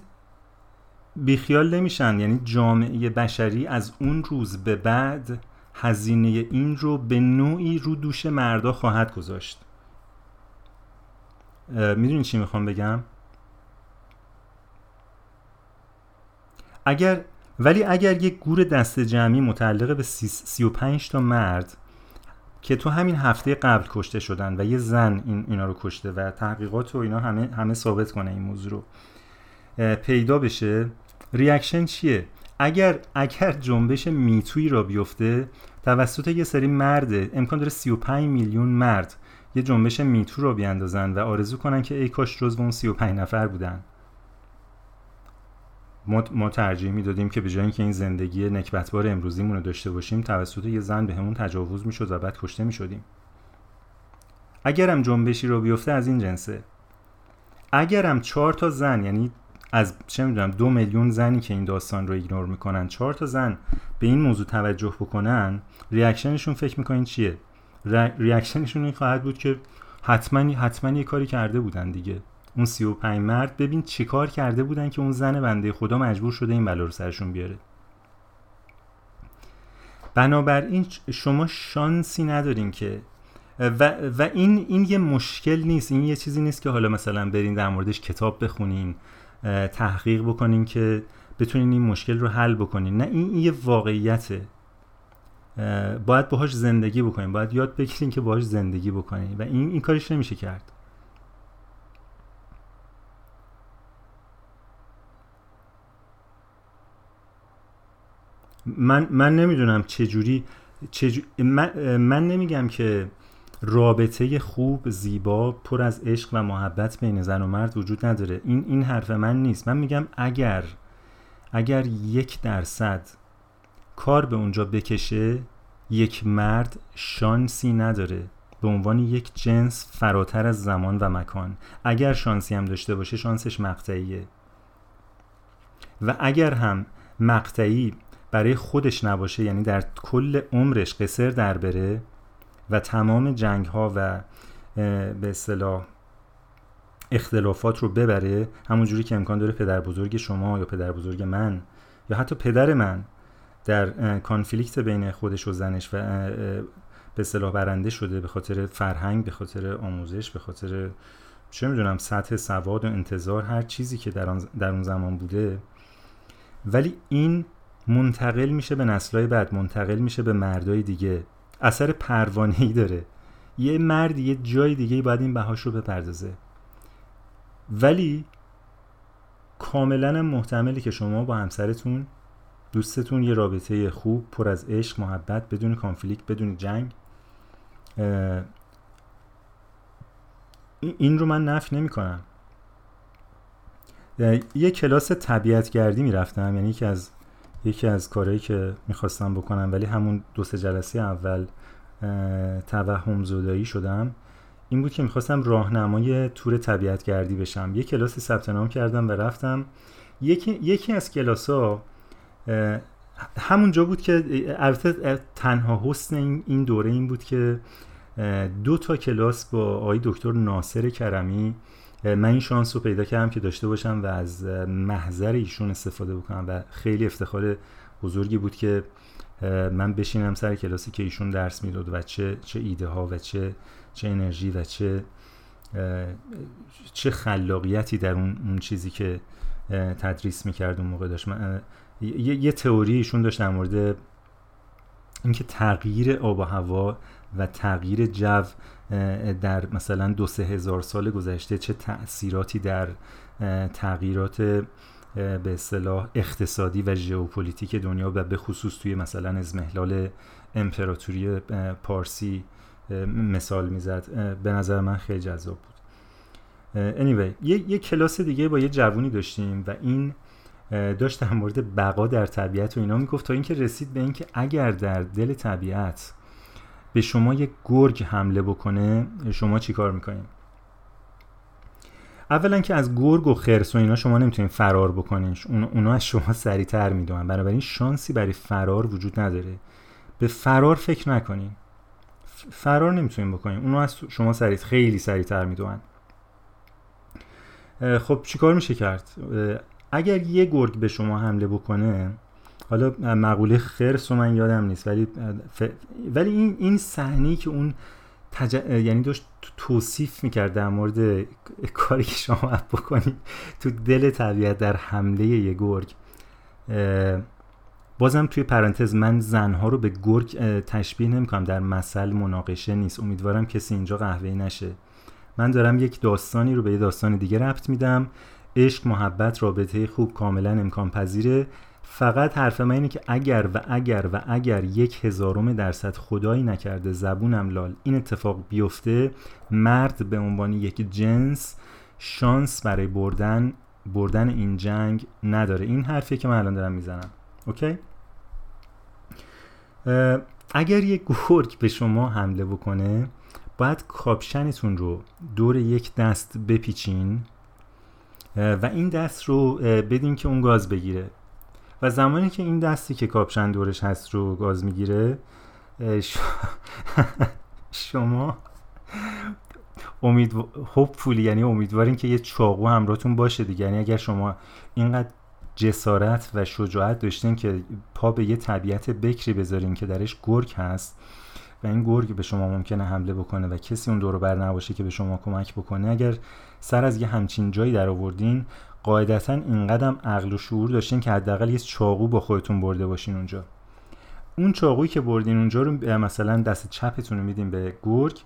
بیخیال نمیشن. یعنی جامعه بشری از اون روز به بعد هزینه این رو به نوعی رو دوش مردا خواهد گذاشت. میدونی چی میخوام بگم؟ اگر یک گور دسته جمعی متعلق به 35 تا مرد که تو همین هفته قبل کشته شدن و یه زن اینا رو کشته و تحقیقات و اینا همه ثابت کنه این موضوع رو پیدا بشه، ریاکشن چیه؟ اگر جنبش میتوی را بیفته توسط یه سری مرده، امکان داره 35 میلیون مرد یه جنبش میتو را بیاندازن و آرزو کنن که ای کاش جزو اون 35 نفر بودن. ما ترجیح میدادیم که به جای اینکه این زندگی نکبتبار امروزیمون رو داشته باشیم، توسط یه زن به همون تجاوز میشد و بعد کشته میشدیم. اگرم جنبشی رو بیفته از این جنسه، اگرم 4 تا زن، یعنی از چه میدونم 2 میلیون زنی که این داستان رو ایگنور میکنن، 4 تا زن به این موضوع توجه بکنن، ریاکشنشون فکر میکنین چیه؟ ریاکشنشون این خواهد بود که حتما یه کاری کرده بودن دیگه. اون 35 مرد ببین چه کار کرده بودن که اون زن بنده خدا مجبور شده این بلا رو سرشون بیاره. بنابراین شما شانسی ندارین که و این یه مشکل نیست، این یه چیزی نیست که حالا مثلا برین در موردش کتاب بخونین، تحقیق بکنین که بتونین این مشکل رو حل بکنین. نه، این یه واقعیته، باید باهاش زندگی بکنین، باید یاد بگیرین که باهاش زندگی بکنین و این کارش نمیشه کرد. من نمیدونم چجوری من نمیگم که رابطه خوب، زیبا، پر از عشق و محبت بین زن و مرد وجود نداره. این حرف من نیست. من میگم اگر 1% کار به اونجا بکشه، یک مرد شانسی نداره به عنوان یک جنس فراتر از زمان و مکان. اگر شانسی هم داشته باشه، شانسش مقطعیه و اگر هم مقطعی برای خودش نباشه، یعنی در کل عمرش قصر در بره و تمام جنگ ها و به اصطلاح اختلافات رو ببره، همونجوری که امکان داره پدر بزرگ شما یا پدر بزرگ من یا حتی پدر من در کانفلیکت بین خودش و زنش و به اصطلاح برنده شده، به خاطر فرهنگ، به خاطر آموزش، به خاطر چه میدونم سطح سواد و انتظار، هر چیزی که در اون زمان بوده، ولی این منتقل میشه به نسل‌های بعد، منتقل میشه به مردای دیگه، اثر پروانه‌ای داره. یه مرد یه جای دیگه باید این بهاش رو بپردازه، ولی کاملاً محتمله که شما با همسرتون، دوستتون یه رابطه خوب، پر از عشق، محبت، بدون کانفلیکت، بدون جنگ، این رو من نفی نمی‌کنم. یه کلاس طبیعت‌گردی می‌رفتم، یعنی یکی از کارهایی که میخواستم بکنم، ولی همون 2-3 جلسه اول توهم زدایی شدم، این بود که میخواستم راهنمای تور طبیعتگردی بشم. یک کلاسی ثبت نام کردم و رفتم. یکی از کلاس‌ها همونجا بود که البته تنها حسن این دوره این بود که 2 تا کلاس با آقای دکتر ناصر کرمی، من این شانس رو پیدا کردم که داشته باشم و از محضر ایشون استفاده بکنم و خیلی افتخار بزرگی بود که من بشینم سر کلاسی که ایشون درس میداد و چه ایده ها و چه انرژی و چه خلاقیتی در اون چیزی که تدریس میکرد اون موقع داشت. یه تئوری ایشون داشت در مورد اینکه تغییر آب و هوا و تغییر جو در مثلا 2-3 هزار سال گذشته چه تأثیراتی در تغییرات به اصطلاح اقتصادی و ژئوپلیتیک دنیا و به خصوص توی مثلا اضمحلال امپراتوری پارسی مثال میزد. به نظر من خیلی جذاب بود. anyway یه کلاس دیگه با یه جوونی داشتیم و این داشت در مورد بقا در طبیعت و اینا میگفت، تا اینکه رسید به اینکه اگر در دل طبیعت به شما یک گرگ حمله بکنه، شما چی کار میکنین؟ اولا که از گرگ و خرس و اینا شما نمیتونین فرار بکنین، اونا از شما سریعتر میدونن، بنابراین شانسی برای فرار وجود نداره. به فرار فکر نکنین، فرار نمیتونین بکنین، اونا از شما خیلی سریعتر میدونن. خب چی کار میشه کرد؟ اگر یه گرگ به شما حمله بکنه، حالا مقوله خرس رو من یادم نیست، ولی این صحنه‌ای که اون یعنی داشت توصیف میکرد در مورد کاری که شما باید بکنید تو دل طبیعت در حمله یه گرگ. بازم توی پرانتز من زنها رو به گرگ تشبیه نمیکنم، در مثل مناقشه نیست، امیدوارم کسی اینجا قهوه‌ای نشه. من دارم یک داستانی رو به یه داستان دیگه ربط میدم. عشق، محبت، رابطه خوب کاملا امکان پذیره. فقط حرف من اینه که اگر 1/1000% خدایی نکرده زبونم لال این اتفاق بیفته، مرد به عنوان یک جنس شانس برای بردن این جنگ نداره. این حرفی که من الان دارم میزنم، اوکی؟ اگر یک گرگ به شما حمله بکنه، باید کاپشنتون رو دور یک دست بپیچین و این دست رو بدین که اون گاز بگیره و زمانی که این دستی که کاپشن دورش هست رو گاز میگیره، شما hopefully یعنی امیدوارین که یه چاقو همراهتون باشه دیگه. یعنی اگر شما اینقدر جسارت و شجاعت داشتین که پا به یه طبیعت بکری بذارین که درش گرگ هست و این گرگ به شما ممکنه حمله بکنه و کسی اون دور و بر نباشه که به شما کمک بکنه، اگر سر از یه همچین جایی در آوردین، قاعدتاً اینقدر عقل و شعور داشتین که حداقل یه چاقو با خودتون برده باشین اونجا. اون چاقویی که بردین اونجا رو مثلا دست چپتون رو میدین به گرگ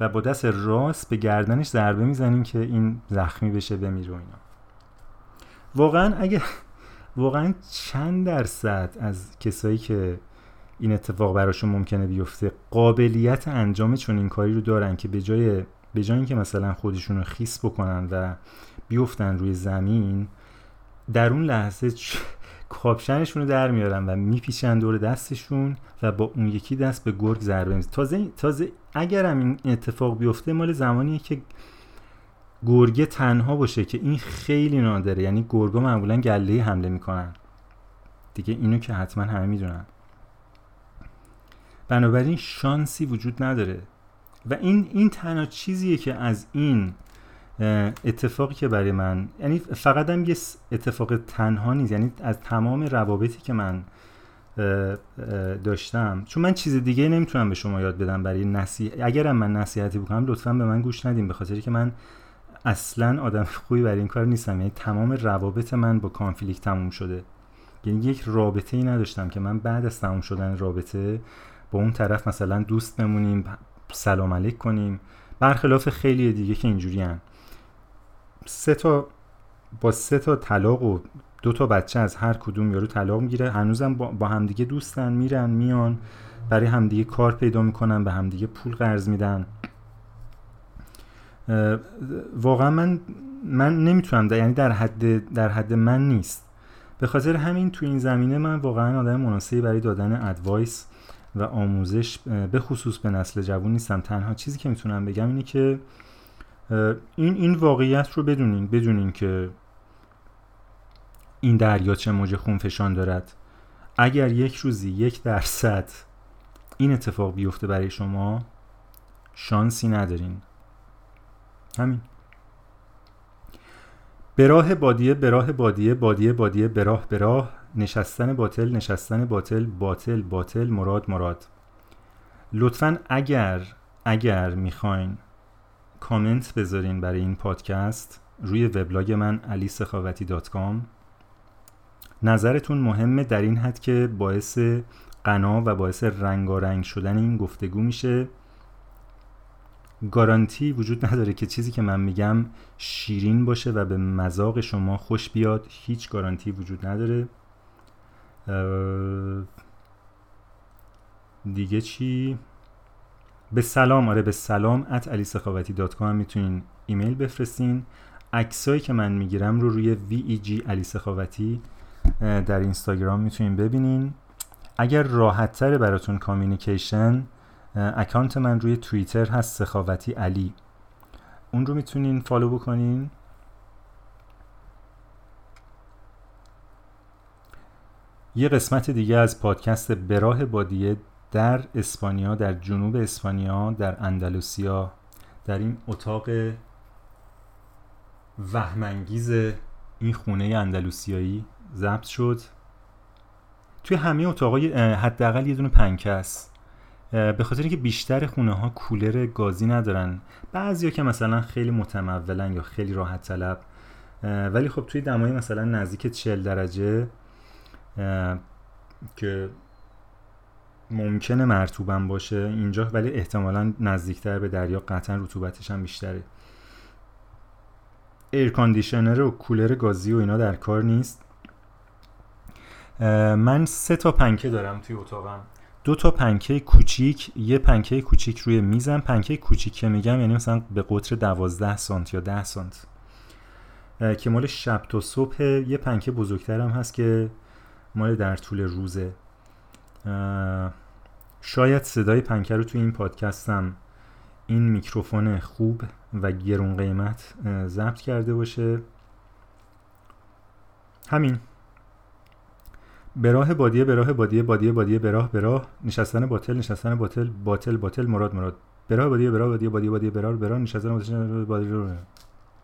و با دست راست به گردنش ضربه میزنین که این زخمی بشه بمیره و اینا. واقعاً چند % از کسایی که این اتفاق براشون ممکنه بیفته قابلیت انجام چنین کاری رو دارن که به جای اینکه مثلا خودشون رو خیس بکنن و بیفتن روی زمین، در اون لحظه کاپشنشون رو در میارن و میپیچن دور دستشون و با اون یکی دست به گرگ ضربه میزنن. تازه اگرم این اتفاق بیفته، مال زمانیه که گرگه تنها باشه که این خیلی نادره. یعنی گرگا معمولا گله‌ای حمله میکنن دیگه، اینو که حتما همه میدونن. بنابراین شانسی وجود نداره و این تنها چیزیه که از این اتفاقی که برای من، یعنی فقط هم یه اتفاق تنها نیست، یعنی از تمام روابطی که من داشتم، چون من چیز دیگه نمیتونم به شما یاد بدم برای نصیحت. اگرم من نصیحتی بکنم لطفاً به من گوش ندیم، به خاطری که من اصلاً آدم خوبی برای این کار نیستم. یعنی تمام روابط من با کانفلیکت تموم شده، یعنی یک رابطه‌ای نداشتم که من بعد از تموم شدن رابطه با اون طرف مثلا دوست بمونیم، سلام علیک کنیم، برخلاف خیلی دیگه که اینجوری هم. 3 تا طلاق و 2 تا بچه از هر کدوم یارو طلاق میگیره، هنوزم با همدیگه دوستن، میرن میان، برای همدیگه کار پیدا میکنن، به همدیگه پول قرض میدن. واقعا من نمیتونم، یعنی در حد من نیست. به خاطر همین تو این زمینه من واقعا آدم مناسبی برای دادن ادوایس و آموزش به خصوص به نسل جوان نیستم. تنها چیزی که میتونم بگم اینه که این واقعیت رو بدونین که این دریاچه موج خونفشان دارد. اگر یک روزی 1% این اتفاق بیفته برای شما، شانسی ندارین. همین. براه بادیه نشستن باطل مراد. لطفاً اگر میخواین کامنت بذارین برای این پادکست روی وبلاگ من alisakhawati.com، نظرتون مهمه در این حد که باعث قنا و باعث رنگارنگ شدن این گفتگو میشه. گارانتی وجود نداره که چیزی که من میگم شیرین باشه و به مذاق شما خوش بیاد، هیچ گارانتی وجود نداره. دیگه چی؟ به سلام @alisakhawati.com میتونین ایمیل بفرستین. عکسایی که من میگیرم رو روی VEG علی سخاوتی در اینستاگرام میتونین ببینین. اگر راحت تر براتون کامیونیکیشن، اکانت من روی توییتر هست، سخاوتی علی، اون رو میتونین فالو بکنین. یه قسمت دیگه از پادکست براه بادیه در اسپانیا، در جنوب اسپانیا، در اندلوسیا، در این اتاق وهم‌انگیز این خونه اندلوسیایی ضبط شد. توی همه اتاقای حداقل یه دونه پنکه است. به خاطر اینکه بیشتر خونه ها کولر گازی ندارن، بعضیا که مثلا خیلی متمولن یا خیلی راحت طلب، ولی خب توی دمای مثلا نزدیک 40 درجه که ممکنه مرطوبم باشه اینجا، ولی احتمالاً نزدیکتر به دریا قطعاً رطوبتش هم بیشتره. ایر کاندیشنر و کولر گازی و اینا در کار نیست. من 3 تا پنکه دارم توی اتاقم، 2 تا پنکه کوچیک، یه پنکه کوچیک روی میزم. پنکه کوچیک که میگم یعنی مثلا به قطر 12 سانت یا 10 سانت که مال شب تا صبح. یه پنکه بزرگترم هست که مال در طول روزه. شاید صدای پنکه رو توی این پادکستم این میکروفون خوب و گرون قیمت ضبط کرده باشه. همین. براه بادیه، براه بادیه، بادیه بادیه، براه براه، نشستن باطل، نشستن باطل، باطل باطل، مراد مراد، براه بادیه، براه بادیه، بادیه بادیه، براه براه، نشستن باطل، بادیه.